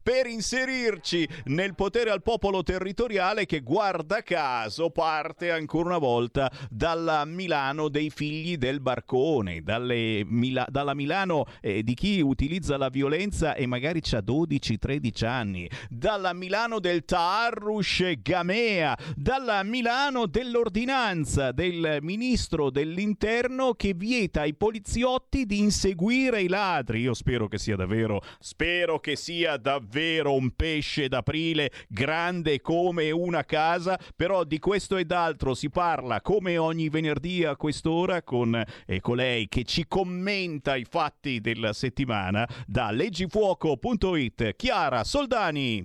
per inserirci nel potere al popolo territoriale che, guarda caso, parte ancora una volta dalla Milano dei figli del barcone, dalla Milano di chi utilizza la violenza e magari c'ha 12-13 anni, dalla Milano del Taarrush Gamea, dalla Milano dell'ordinanza del ministro dell'interno che vieta ai poliziotti di inseguire i ladri. Io spero che sia davvero un pesce d'aprile grande come una casa, però di questo ed altro si parla come ogni venerdì a quest'ora con colei che ci commenta i fatti della settimana da leggifuoco.it, Chiara Soldani.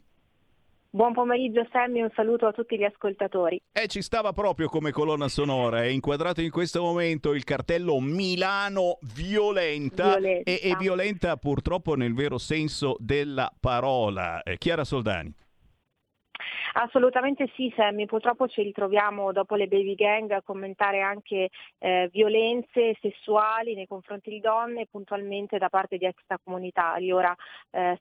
Buon pomeriggio Sammy, un saluto a tutti gli ascoltatori. Ci stava proprio come colonna sonora, è inquadrato in questo momento il cartello Milano Violenta. E violenta purtroppo nel vero senso della parola. Chiara Soldani. Assolutamente sì Sammy, purtroppo ci ritroviamo dopo le baby gang a commentare anche violenze sessuali nei confronti di donne, puntualmente da parte di extracomunitari. Ora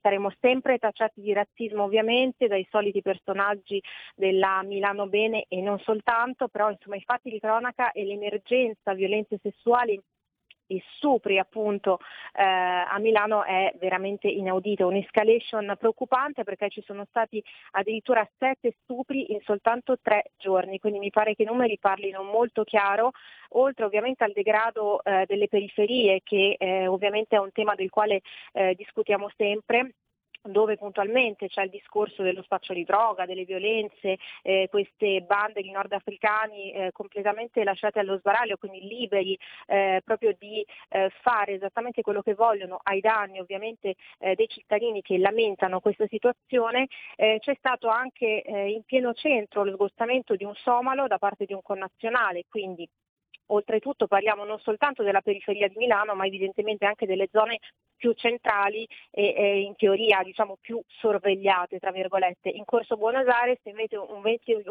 saremo sempre tacciati di razzismo ovviamente dai soliti personaggi della Milano Bene e non soltanto, però insomma i fatti di cronaca e l'emergenza violenze sessuali e stupri appunto a Milano è veramente inaudito, un'escalation preoccupante perché ci sono stati addirittura 7 stupri in soltanto 3 giorni, quindi mi pare che i numeri parlino molto chiaro, oltre ovviamente al degrado delle periferie che ovviamente è un tema del quale discutiamo sempre, dove puntualmente c'è il discorso dello spaccio di droga, delle violenze, queste bande di nordafricani completamente lasciate allo sbaraglio, quindi liberi proprio di fare esattamente quello che vogliono ai danni ovviamente dei cittadini che lamentano questa situazione. C'è stato anche in pieno centro lo sgostamento di un somalo da parte di un connazionale, quindi oltretutto parliamo non soltanto della periferia di Milano, ma evidentemente anche delle zone più centrali e in teoria diciamo più sorvegliate, tra virgolette. In corso Buenos Aires invece un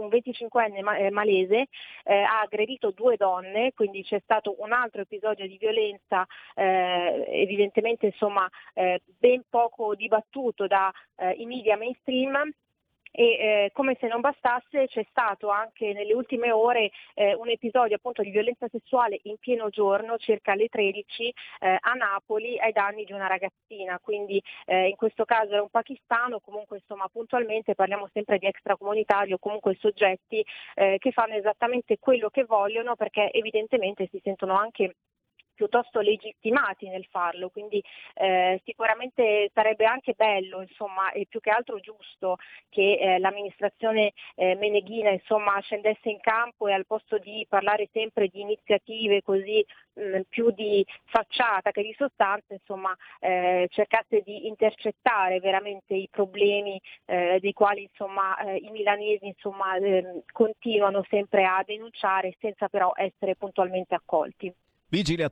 25enne malese ha aggredito 2 donne, quindi c'è stato un altro episodio di violenza evidentemente insomma ben poco dibattuto dai media mainstream. E come se non bastasse, c'è stato anche nelle ultime ore un episodio appunto di violenza sessuale in pieno giorno, circa alle 13 a Napoli, ai danni di una ragazzina, quindi in questo caso era un pakistano, comunque insomma puntualmente parliamo sempre di extracomunitari o comunque soggetti che fanno esattamente quello che vogliono, perché evidentemente si sentono anche piuttosto legittimati nel farlo, quindi sicuramente sarebbe anche bello, insomma, e più che altro giusto che l'amministrazione meneghina, insomma, scendesse in campo e al posto di parlare sempre di iniziative così più di facciata che di sostanza, insomma, cercasse di intercettare veramente i problemi dei quali, insomma, i milanesi, insomma, continuano sempre a denunciare senza però essere puntualmente accolti. Vigile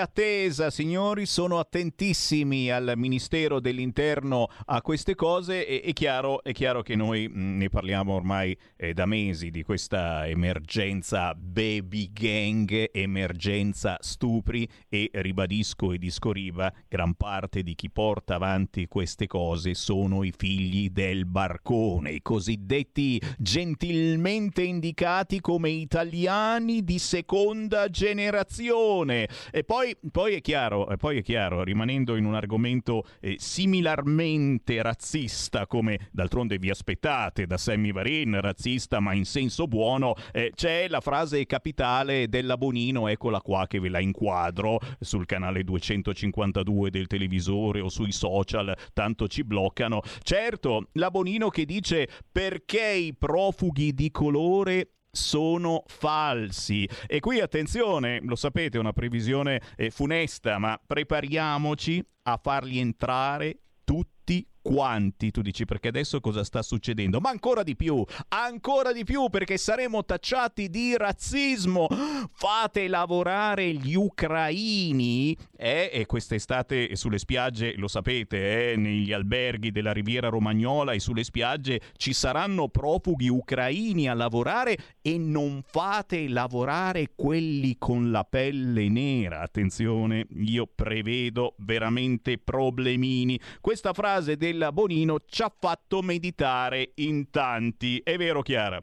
attesa, signori, sono attentissimi al Ministero dell'Interno a queste cose, e è chiaro che noi ne parliamo ormai da mesi di questa emergenza baby gang, emergenza stupri, e ribadisco e discoriva, gran parte di chi porta avanti queste cose sono i figli del barcone, i cosiddetti gentilmente indicati come italiani di seconda generazione. E poi è chiaro, rimanendo in un argomento similarmente razzista, come d'altronde vi aspettate da Sammy Varin, razzista ma in senso buono, c'è la frase capitale della Bonino, eccola qua che ve la inquadro sul canale 252 del televisore o sui social, tanto ci bloccano. Certo, la Bonino che dice: perché i profughi di colore sono falsi. E qui attenzione, lo sapete, una previsione funesta, ma prepariamoci a farli entrare tutti quanti. Tu dici: perché adesso cosa sta succedendo? Ma ancora di più, perché saremo tacciati di razzismo. Fate lavorare gli ucraini, e quest'estate sulle spiagge, lo sapete, negli alberghi della Riviera Romagnola e sulle spiagge ci saranno profughi ucraini a lavorare, e non fate lavorare quelli con la pelle nera. Attenzione, io prevedo veramente problemini. Questa frase della Bonino ci ha fatto meditare in tanti, è vero Chiara?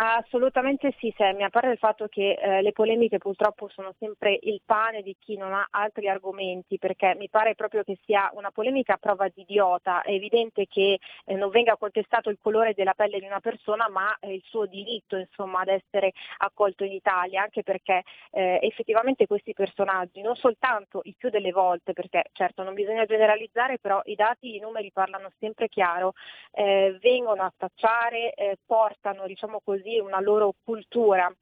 Assolutamente sì, Sammy, a parte il fatto che le polemiche purtroppo sono sempre il pane di chi non ha altri argomenti, perché mi pare proprio che sia una polemica a prova di idiota. È evidente che non venga contestato il colore della pelle di una persona, ma il suo diritto, insomma, ad essere accolto in Italia, anche perché effettivamente questi personaggi, non soltanto il più delle volte, perché certo non bisogna generalizzare, però i dati, i numeri parlano sempre chiaro, vengono a spacciare, portano, diciamo così, una loro cultura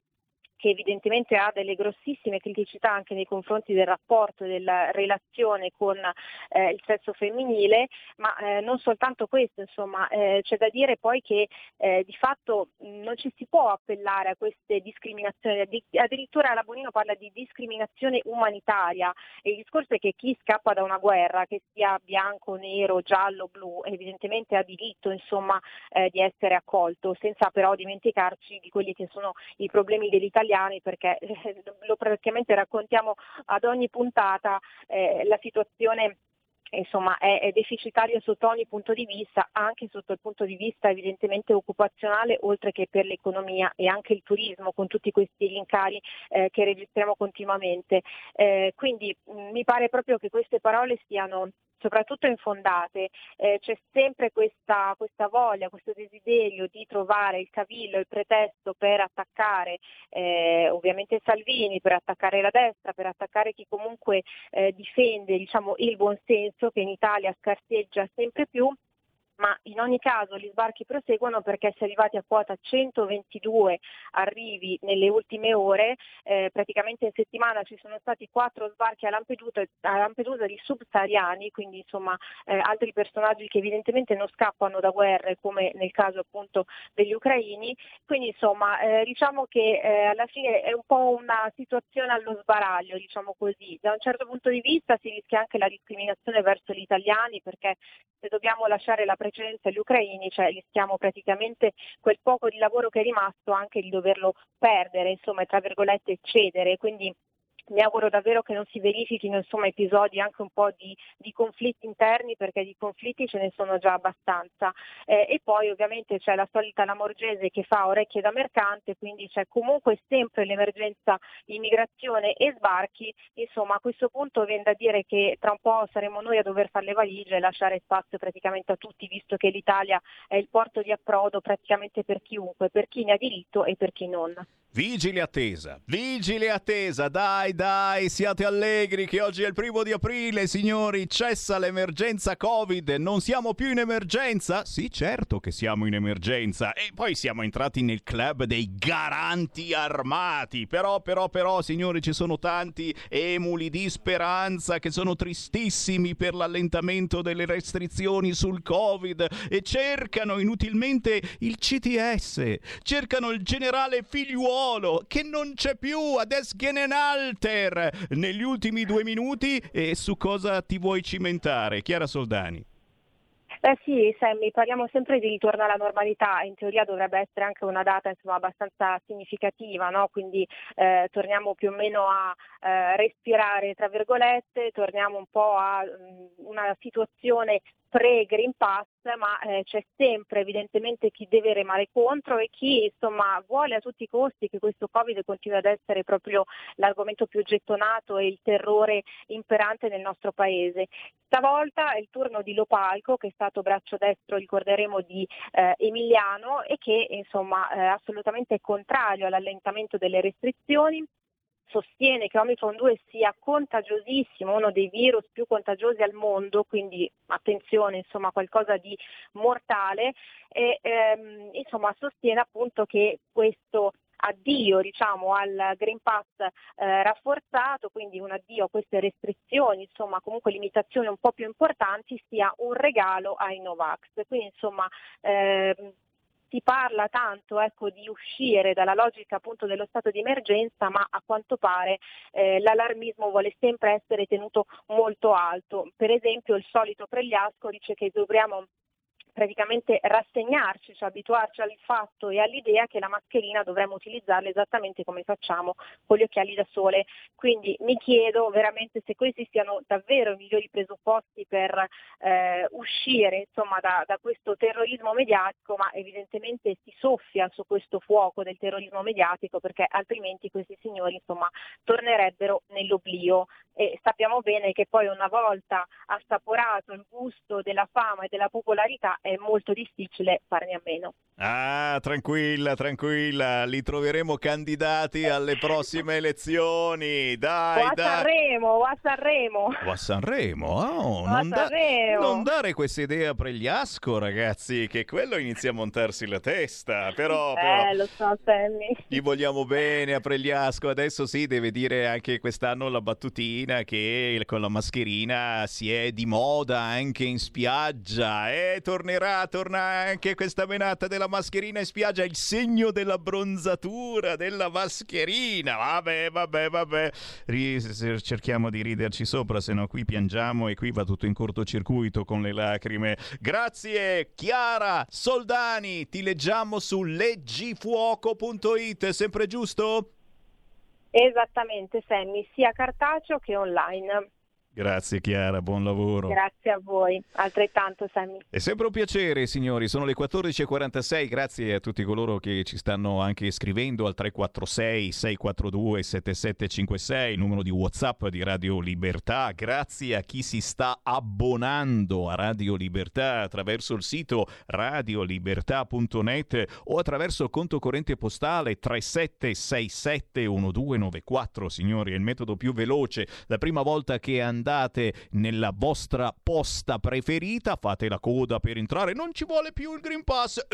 che evidentemente ha delle grossissime criticità anche nei confronti del rapporto e della relazione con il sesso femminile, ma non soltanto questo, insomma, c'è da dire poi che di fatto non ci si può appellare a queste discriminazioni, addirittura la Bonino parla di discriminazione umanitaria, e il discorso è che chi scappa da una guerra, che sia bianco, nero, giallo, blu, evidentemente ha diritto, insomma, di essere accolto, senza però dimenticarci di quelli che sono i problemi dell'Italia, perché lo praticamente raccontiamo ad ogni puntata, la situazione, insomma, è deficitaria sotto ogni punto di vista, anche sotto il punto di vista evidentemente occupazionale, oltre che per l'economia e anche il turismo, con tutti questi rincari che registriamo continuamente. Quindi mi pare proprio che queste parole siano soprattutto infondate, c'è sempre questa voglia, questo desiderio di trovare il cavillo, il pretesto per attaccare ovviamente Salvini, per attaccare la destra, per attaccare chi comunque difende, diciamo, il buonsenso, che in Italia scarseggia sempre più. Ma in ogni caso gli sbarchi proseguono, perché si è arrivati a quota 122 arrivi nelle ultime ore, praticamente in settimana ci sono stati 4 sbarchi a Lampedusa di subsahariani, quindi insomma altri personaggi che evidentemente non scappano da guerre, come nel caso appunto degli ucraini, quindi insomma diciamo che alla fine è un po' una situazione allo sbaraglio, diciamo così. Da un certo punto di vista si rischia anche la discriminazione verso gli italiani, perché se dobbiamo lasciare la precedenza agli ucraini, cioè rischiamo praticamente quel poco di lavoro che è rimasto anche di doverlo perdere, insomma, tra virgolette cedere, quindi mi auguro davvero che non si verifichino, insomma, episodi anche un po' di conflitti interni, perché di conflitti ce ne sono già abbastanza. E poi ovviamente c'è la solita Lamorgese che fa orecchie da mercante, quindi c'è comunque sempre l'emergenza immigrazione e sbarchi. Insomma, a questo punto viene da dire che tra un po' saremo noi a dover fare le valigie e lasciare spazio praticamente a tutti, visto che l'Italia è il porto di approdo praticamente per chiunque, per chi ne ha diritto e per chi non. Vigile attesa, dai, siate allegri che oggi è il 1° di aprile, signori, cessa l'emergenza Covid, non siamo più in emergenza? Sì, certo che siamo in emergenza, e poi siamo entrati nel club dei garanti armati, però, signori, ci sono tanti emuli di speranza che sono tristissimi per l'allentamento delle restrizioni sul Covid e cercano inutilmente il CTS, cercano il generale Figliuolo, che non c'è più, adesso che ne alter. Negli ultimi 2 minuti, e su cosa ti vuoi cimentare, Chiara Soldani? Sì, Sammy, parliamo sempre di ritorno alla normalità, in teoria dovrebbe essere anche una data, insomma, abbastanza significativa, no? Quindi torniamo più o meno a respirare, tra virgolette, torniamo un po' a una situazione pre-Green Pass, ma c'è sempre evidentemente chi deve remare contro e chi, insomma, vuole a tutti i costi che questo Covid continui ad essere proprio l'argomento più gettonato e il terrore imperante nel nostro paese. Stavolta è il turno di Lopalco, che è stato braccio destro, ricorderemo, di Emiliano, e che, insomma, assolutamente è contrario all'allentamento delle restrizioni. Sostiene che Omicron 2 sia contagiosissimo, uno dei virus più contagiosi al mondo, quindi attenzione, insomma, qualcosa di mortale, e insomma sostiene appunto che questo addio, diciamo, al Green Pass rafforzato, quindi un addio a queste restrizioni, insomma, comunque limitazioni un po' più importanti, sia un regalo ai Novax. Quindi, insomma, si parla tanto, ecco, di uscire dalla logica appunto dello stato di emergenza, ma a quanto pare l'allarmismo vuole sempre essere tenuto molto alto. Per esempio il solito Pregliasco dice che dovremmo praticamente rassegnarci, cioè abituarci al fatto e all'idea che la mascherina dovremmo utilizzarla esattamente come facciamo con gli occhiali da sole. Quindi mi chiedo veramente se questi siano davvero i migliori presupposti per uscire, insomma, da questo terrorismo mediatico, ma evidentemente si soffia su questo fuoco del terrorismo mediatico, perché altrimenti questi signori, insomma, tornerebbero nell'oblio. E sappiamo bene che poi, una volta assaporato il gusto della fama e della popolarità, è molto difficile farne a meno. Ah, tranquilla, li troveremo candidati alle prossime elezioni. Dai. O a Sanremo. Oh, non dare questa idea a Pregliasco, ragazzi, che quello inizia a montarsi la testa. Però lo so, Sammy, gli vogliamo bene a Pregliasco. Adesso sì, deve dire anche quest'anno la battutina che con la mascherina si è di moda anche in spiaggia, e torna anche questa menata della mascherina in spiaggia, il segno della bronzatura della mascherina. Vabbè, cerchiamo di riderci sopra, se no qui piangiamo e qui va tutto in cortocircuito con le lacrime. Grazie Chiara Soldani, ti leggiamo su leggifuoco.it, sempre giusto? Esattamente, Sammy, sia cartaceo che online. Grazie Chiara, buon lavoro. Grazie a voi, altrettanto Sammy. È sempre un piacere, signori, sono le 14.46, grazie a tutti coloro che ci stanno anche scrivendo al 346-642-7756, numero di WhatsApp di Radio Libertà, grazie a chi si sta abbonando a Radio Libertà attraverso il sito radiolibertà.net o attraverso il conto corrente postale 37671294, signori, è il metodo più veloce. La prima volta che andate nella vostra posta preferita, fate la coda per entrare, non ci vuole più il Green Pass,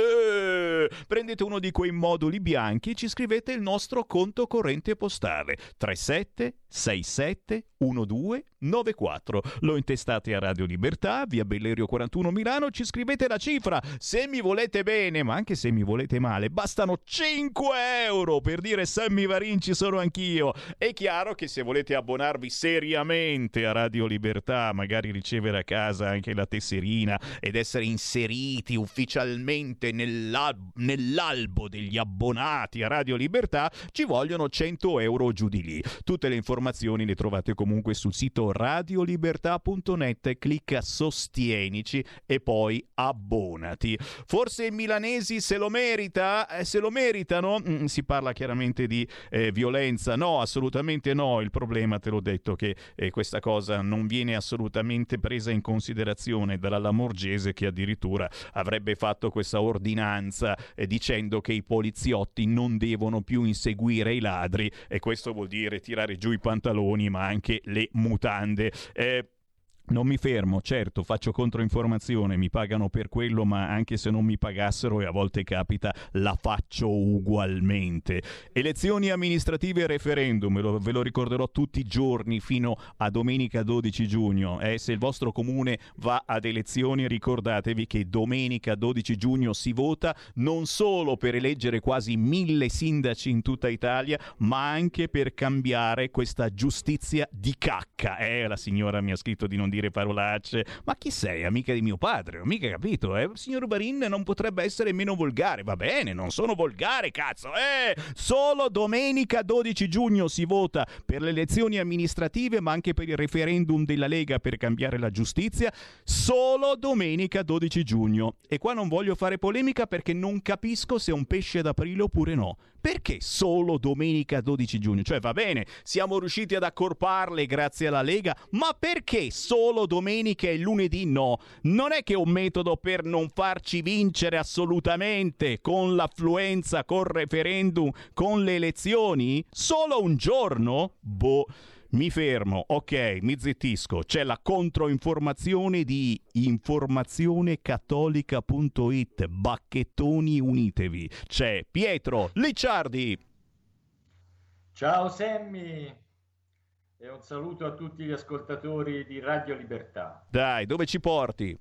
prendete uno di quei moduli bianchi, ci scrivete il nostro conto corrente postale 37671294, lo intestate a Radio Libertà, via Bellerio 41 Milano, ci scrivete la cifra. Se mi volete bene, ma anche se mi volete male, bastano 5€ per dire Sammy Varin ci sono anch'io. È chiaro che se volete abbonarvi seriamente a Radio Libertà, magari ricevere a casa anche la tesserina ed essere inseriti ufficialmente nell'albo degli abbonati a Radio Libertà, ci vogliono 100€ giù di lì. Tutte le informazioni informazioni le trovate comunque sul sito radiolibertà.net, clicca sostienici e poi abbonati. Forse i milanesi se lo merita? Se lo meritano? Si parla chiaramente di violenza, no, assolutamente no. Il problema, te l'ho detto, che questa cosa non viene assolutamente presa in considerazione dalla Lamorgese, che addirittura avrebbe fatto questa ordinanza dicendo che i poliziotti non devono più inseguire i ladri, e questo vuol dire tirare giù i pantaloni ma anche le mutande. Non mi fermo, certo, faccio controinformazione, mi pagano per quello, ma anche se non mi pagassero, e a volte capita, la faccio ugualmente. Elezioni amministrative e referendum, ve lo ricorderò tutti i giorni fino a domenica 12 giugno. Se il vostro comune va ad elezioni, ricordatevi che domenica 12 giugno si vota non solo per eleggere quasi 1000 sindaci in tutta Italia, ma anche per cambiare questa giustizia di cacca. La signora mi ha scritto di non dire parolacce. Ma chi sei? Amica di mio padre, ho mica capito, eh? Signor Varin, non potrebbe essere meno volgare. Va bene, non sono volgare, cazzo, eh! Solo domenica 12 giugno si vota per le elezioni amministrative, ma anche per il referendum della Lega per cambiare la giustizia. Solo domenica 12 giugno. E qua non voglio fare polemica, perché non capisco se è un pesce d'aprile oppure no. Perché solo domenica 12 giugno? Cioè, va bene, siamo riusciti ad accorparle grazie alla Lega, ma perché solo domenica e lunedì no? Non è che è un metodo per non farci vincere assolutamente con l'affluenza, col referendum, con le elezioni? Solo un giorno? Boh. Mi fermo, ok, mi zittisco. C'è la controinformazione di informazionecattolica.it. Bacchettoni, unitevi. C'è Pietro Licciardi. Ciao Sammy. E un saluto a tutti gli ascoltatori di Radio Libertà. Dai, dove ci porti?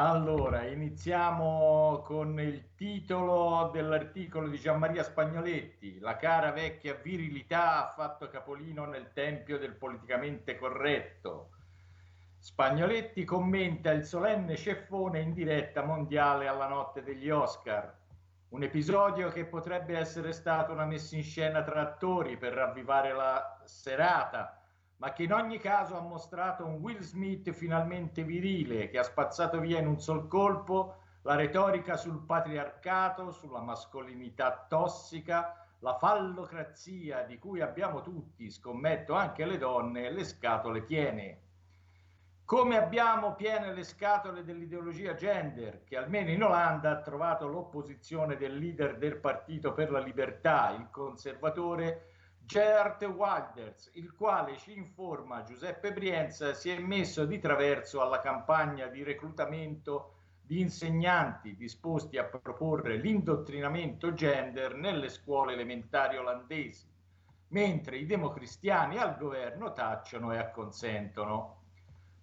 Allora, iniziamo con il titolo dell'articolo di Gianmaria Spagnoletti. La cara vecchia virilità ha fatto capolino nel tempio del politicamente corretto. Spagnoletti commenta il solenne ceffone in diretta mondiale alla notte degli Oscar. Un episodio che potrebbe essere stato una messa in scena tra attori per ravvivare la serata, ma che in ogni caso ha mostrato un Will Smith finalmente virile, che ha spazzato via in un sol colpo la retorica sul patriarcato, sulla mascolinità tossica, la fallocrazia di cui abbiamo tutti, scommetto anche le donne, le scatole piene. Come abbiamo piene le scatole dell'ideologia gender, che almeno in Olanda ha trovato l'opposizione del leader del Partito per la Libertà, il conservatore Geert Wilders, il quale, ci informa Giuseppe Brienza, si è messo di traverso alla campagna di reclutamento di insegnanti disposti a proporre l'indottrinamento gender nelle scuole elementari olandesi, mentre i democristiani al governo tacciono e acconsentono.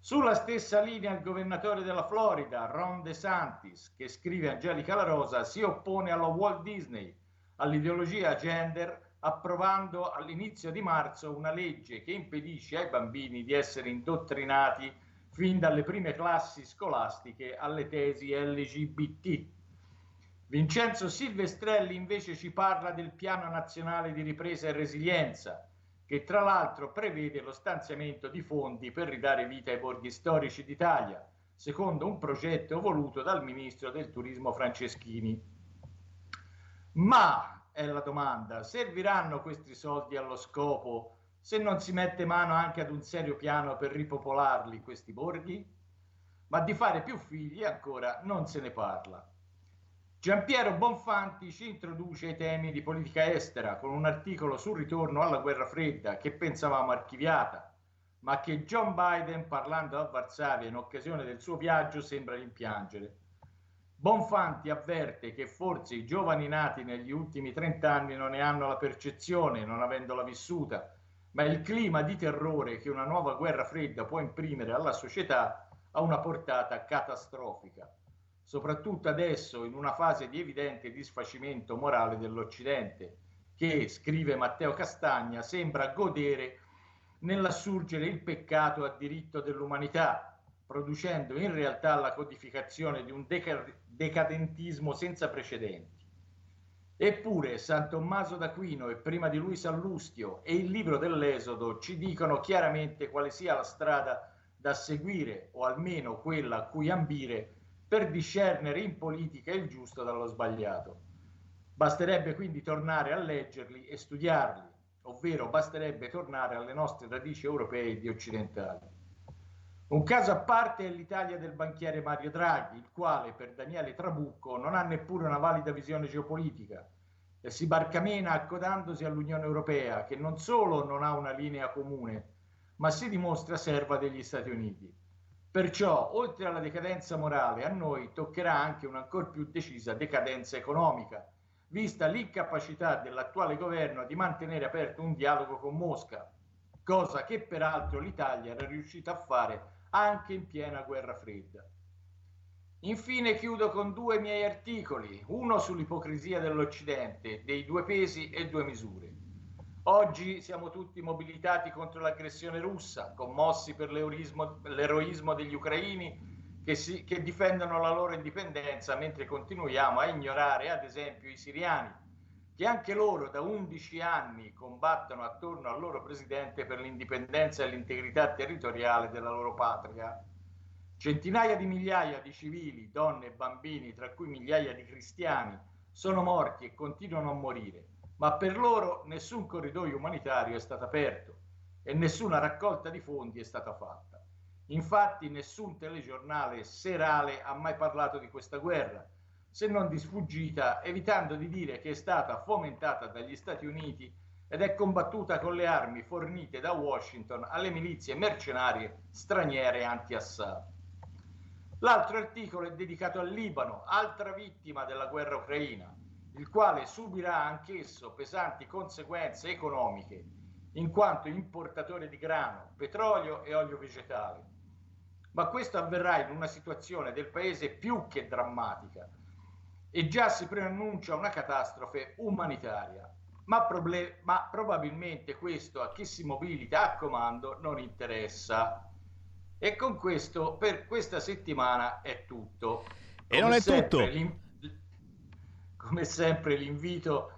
Sulla stessa linea il governatore della Florida, Ron DeSantis, che, scrive Angelica La Rosa, si oppone alla Walt Disney, all'ideologia gender, approvando all'inizio di marzo una legge che impedisce ai bambini di essere indottrinati fin dalle prime classi scolastiche alle tesi LGBT. Vincenzo Silvestrelli invece ci parla del Piano Nazionale di Ripresa e Resilienza, che tra l'altro prevede lo stanziamento di fondi per ridare vita ai borghi storici d'Italia, secondo un progetto voluto dal ministro del turismo Franceschini. Ma è la domanda: serviranno questi soldi allo scopo se non si mette mano anche ad un serio piano per ripopolarli, questi borghi? Ma di fare più figli ancora non se ne parla. Giampiero Bonfanti ci introduce ai temi di politica estera con un articolo sul ritorno alla guerra fredda, che pensavamo archiviata, ma che John Biden, parlando a Varsavia in occasione del suo viaggio, sembra rimpiangere. Bonfanti avverte che forse i giovani nati negli ultimi 30 anni non ne hanno la percezione, non avendola vissuta, ma il clima di terrore che una nuova guerra fredda può imprimere alla società ha una portata catastrofica, soprattutto adesso, in una fase di evidente disfacimento morale dell'Occidente, che, scrive Matteo Castagna, sembra godere nell'assurgere il peccato a diritto dell'umanità, producendo in realtà la codificazione di un decadentismo senza precedenti. Eppure San Tommaso d'Aquino e prima di lui Sallustio e il libro dell'Esodo ci dicono chiaramente quale sia la strada da seguire, o almeno quella a cui ambire, per discernere in politica il giusto dallo sbagliato. Basterebbe quindi tornare a leggerli e studiarli, ovvero basterebbe tornare alle nostre radici europee ed occidentali. Un caso a parte è l'Italia del banchiere Mario Draghi, il quale, per Daniele Trabucco, non ha neppure una valida visione geopolitica e si barcamena accodandosi all'Unione Europea, che non solo non ha una linea comune, ma si dimostra serva degli Stati Uniti. Perciò, oltre alla decadenza morale, a noi toccherà anche un'ancor più decisa decadenza economica, vista l'incapacità dell'attuale governo di mantenere aperto un dialogo con Mosca, cosa che peraltro l'Italia era riuscita a fare anche in piena guerra fredda. Infine chiudo con due miei articoli, uno sull'ipocrisia dell'Occidente, dei due pesi e due misure. Oggi siamo tutti mobilitati contro l'aggressione russa, commossi per l'eroismo degli ucraini che difendono la loro indipendenza, mentre continuiamo a ignorare ad esempio i siriani, che anche loro da 11 anni combattono attorno al loro presidente per l'indipendenza e l'integrità territoriale della loro patria. Centinaia di migliaia di civili, donne e bambini, tra cui migliaia di cristiani, sono morti e continuano a morire, ma per loro nessun corridoio umanitario è stato aperto e nessuna raccolta di fondi è stata fatta. Infatti nessun telegiornale serale ha mai parlato di questa guerra, se non di sfuggita, evitando di dire che è stata fomentata dagli Stati Uniti ed è combattuta con le armi fornite da Washington alle milizie mercenarie straniere anti-Assad. L'altro articolo è dedicato al Libano, altra vittima della guerra ucraina, il quale subirà anch'esso pesanti conseguenze economiche, in quanto importatore di grano, petrolio e olio vegetale. Ma questo avverrà in una situazione del paese più che drammatica, e già si preannuncia una catastrofe umanitaria, ma probabilmente questo a chi si mobilita a comando non interessa. E con questo, per questa settimana, è tutto. E non è tutto. Come sempre l'invito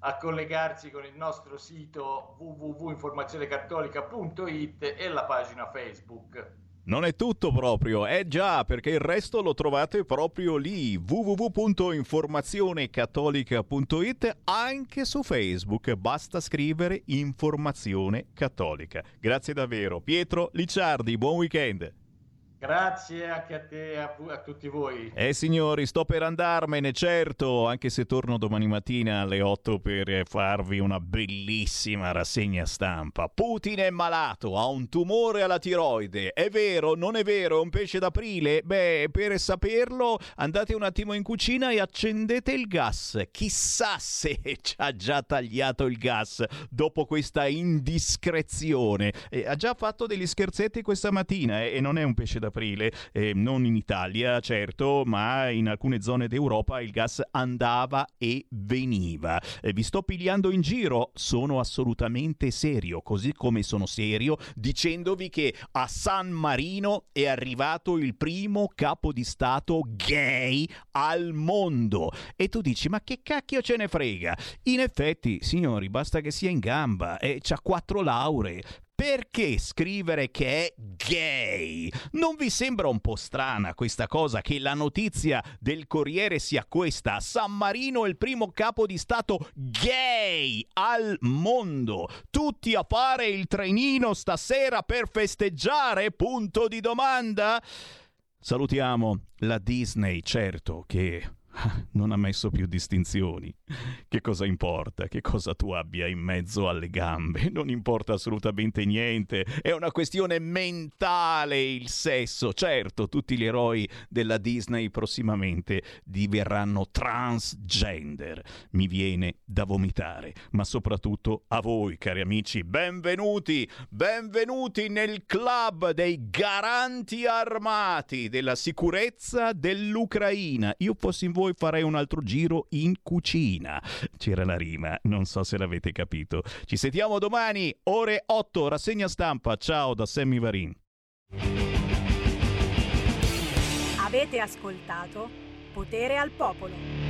a collegarsi con il nostro sito www.informazionecattolica.it e la pagina Facebook. Non è tutto proprio, già, perché il resto lo trovate proprio lì, www.informazionecattolica.it, anche su Facebook, basta scrivere Informazione Cattolica. Grazie davvero. Pietro Licciardi, buon weekend. Grazie anche a te e a tutti voi. Signori, sto per andarmene, certo, anche se torno domani mattina alle 8 per farvi una bellissima rassegna stampa. Putin è malato, ha un tumore alla tiroide. È vero, non è vero, è un pesce d'aprile? Beh, per saperlo andate un attimo in cucina e accendete il gas. Chissà se ci ha già tagliato il gas dopo questa indiscrezione. Ha già fatto degli scherzetti questa mattina e non è un pesce d'aprile. Aprile, non in Italia certo, ma in alcune zone d'Europa il gas andava e veniva. Vi sto pigliando in giro, sono assolutamente serio, così come sono serio dicendovi che a San Marino è arrivato il primo capo di stato gay al mondo. E tu dici, ma che cacchio ce ne frega? In effetti, signori, basta che sia in gamba e c'ha 4 lauree. Perché scrivere che è gay? Non vi sembra un po' strana questa cosa, che la notizia del Corriere sia questa? San Marino è il primo capo di stato gay al mondo. Tutti a fare il trenino stasera per festeggiare? Punto di domanda. Salutiamo la Disney, certo, che non ha messo più distinzioni. Che cosa importa? Che cosa tu abbia in mezzo alle gambe? Non importa assolutamente niente. È una questione mentale il sesso. Certo, tutti gli eroi della Disney prossimamente diverranno transgender. Mi viene da vomitare. Ma soprattutto a voi, cari amici, benvenuti! Benvenuti nel club dei garanti armati della sicurezza dell'Ucraina. Io fossi in voi farei un altro giro in cucina. C'era la rima, non so se l'avete capito. Ci sentiamo domani, ore 8, rassegna stampa. Ciao da Sammy Varin. Avete ascoltato Potere al Popolo.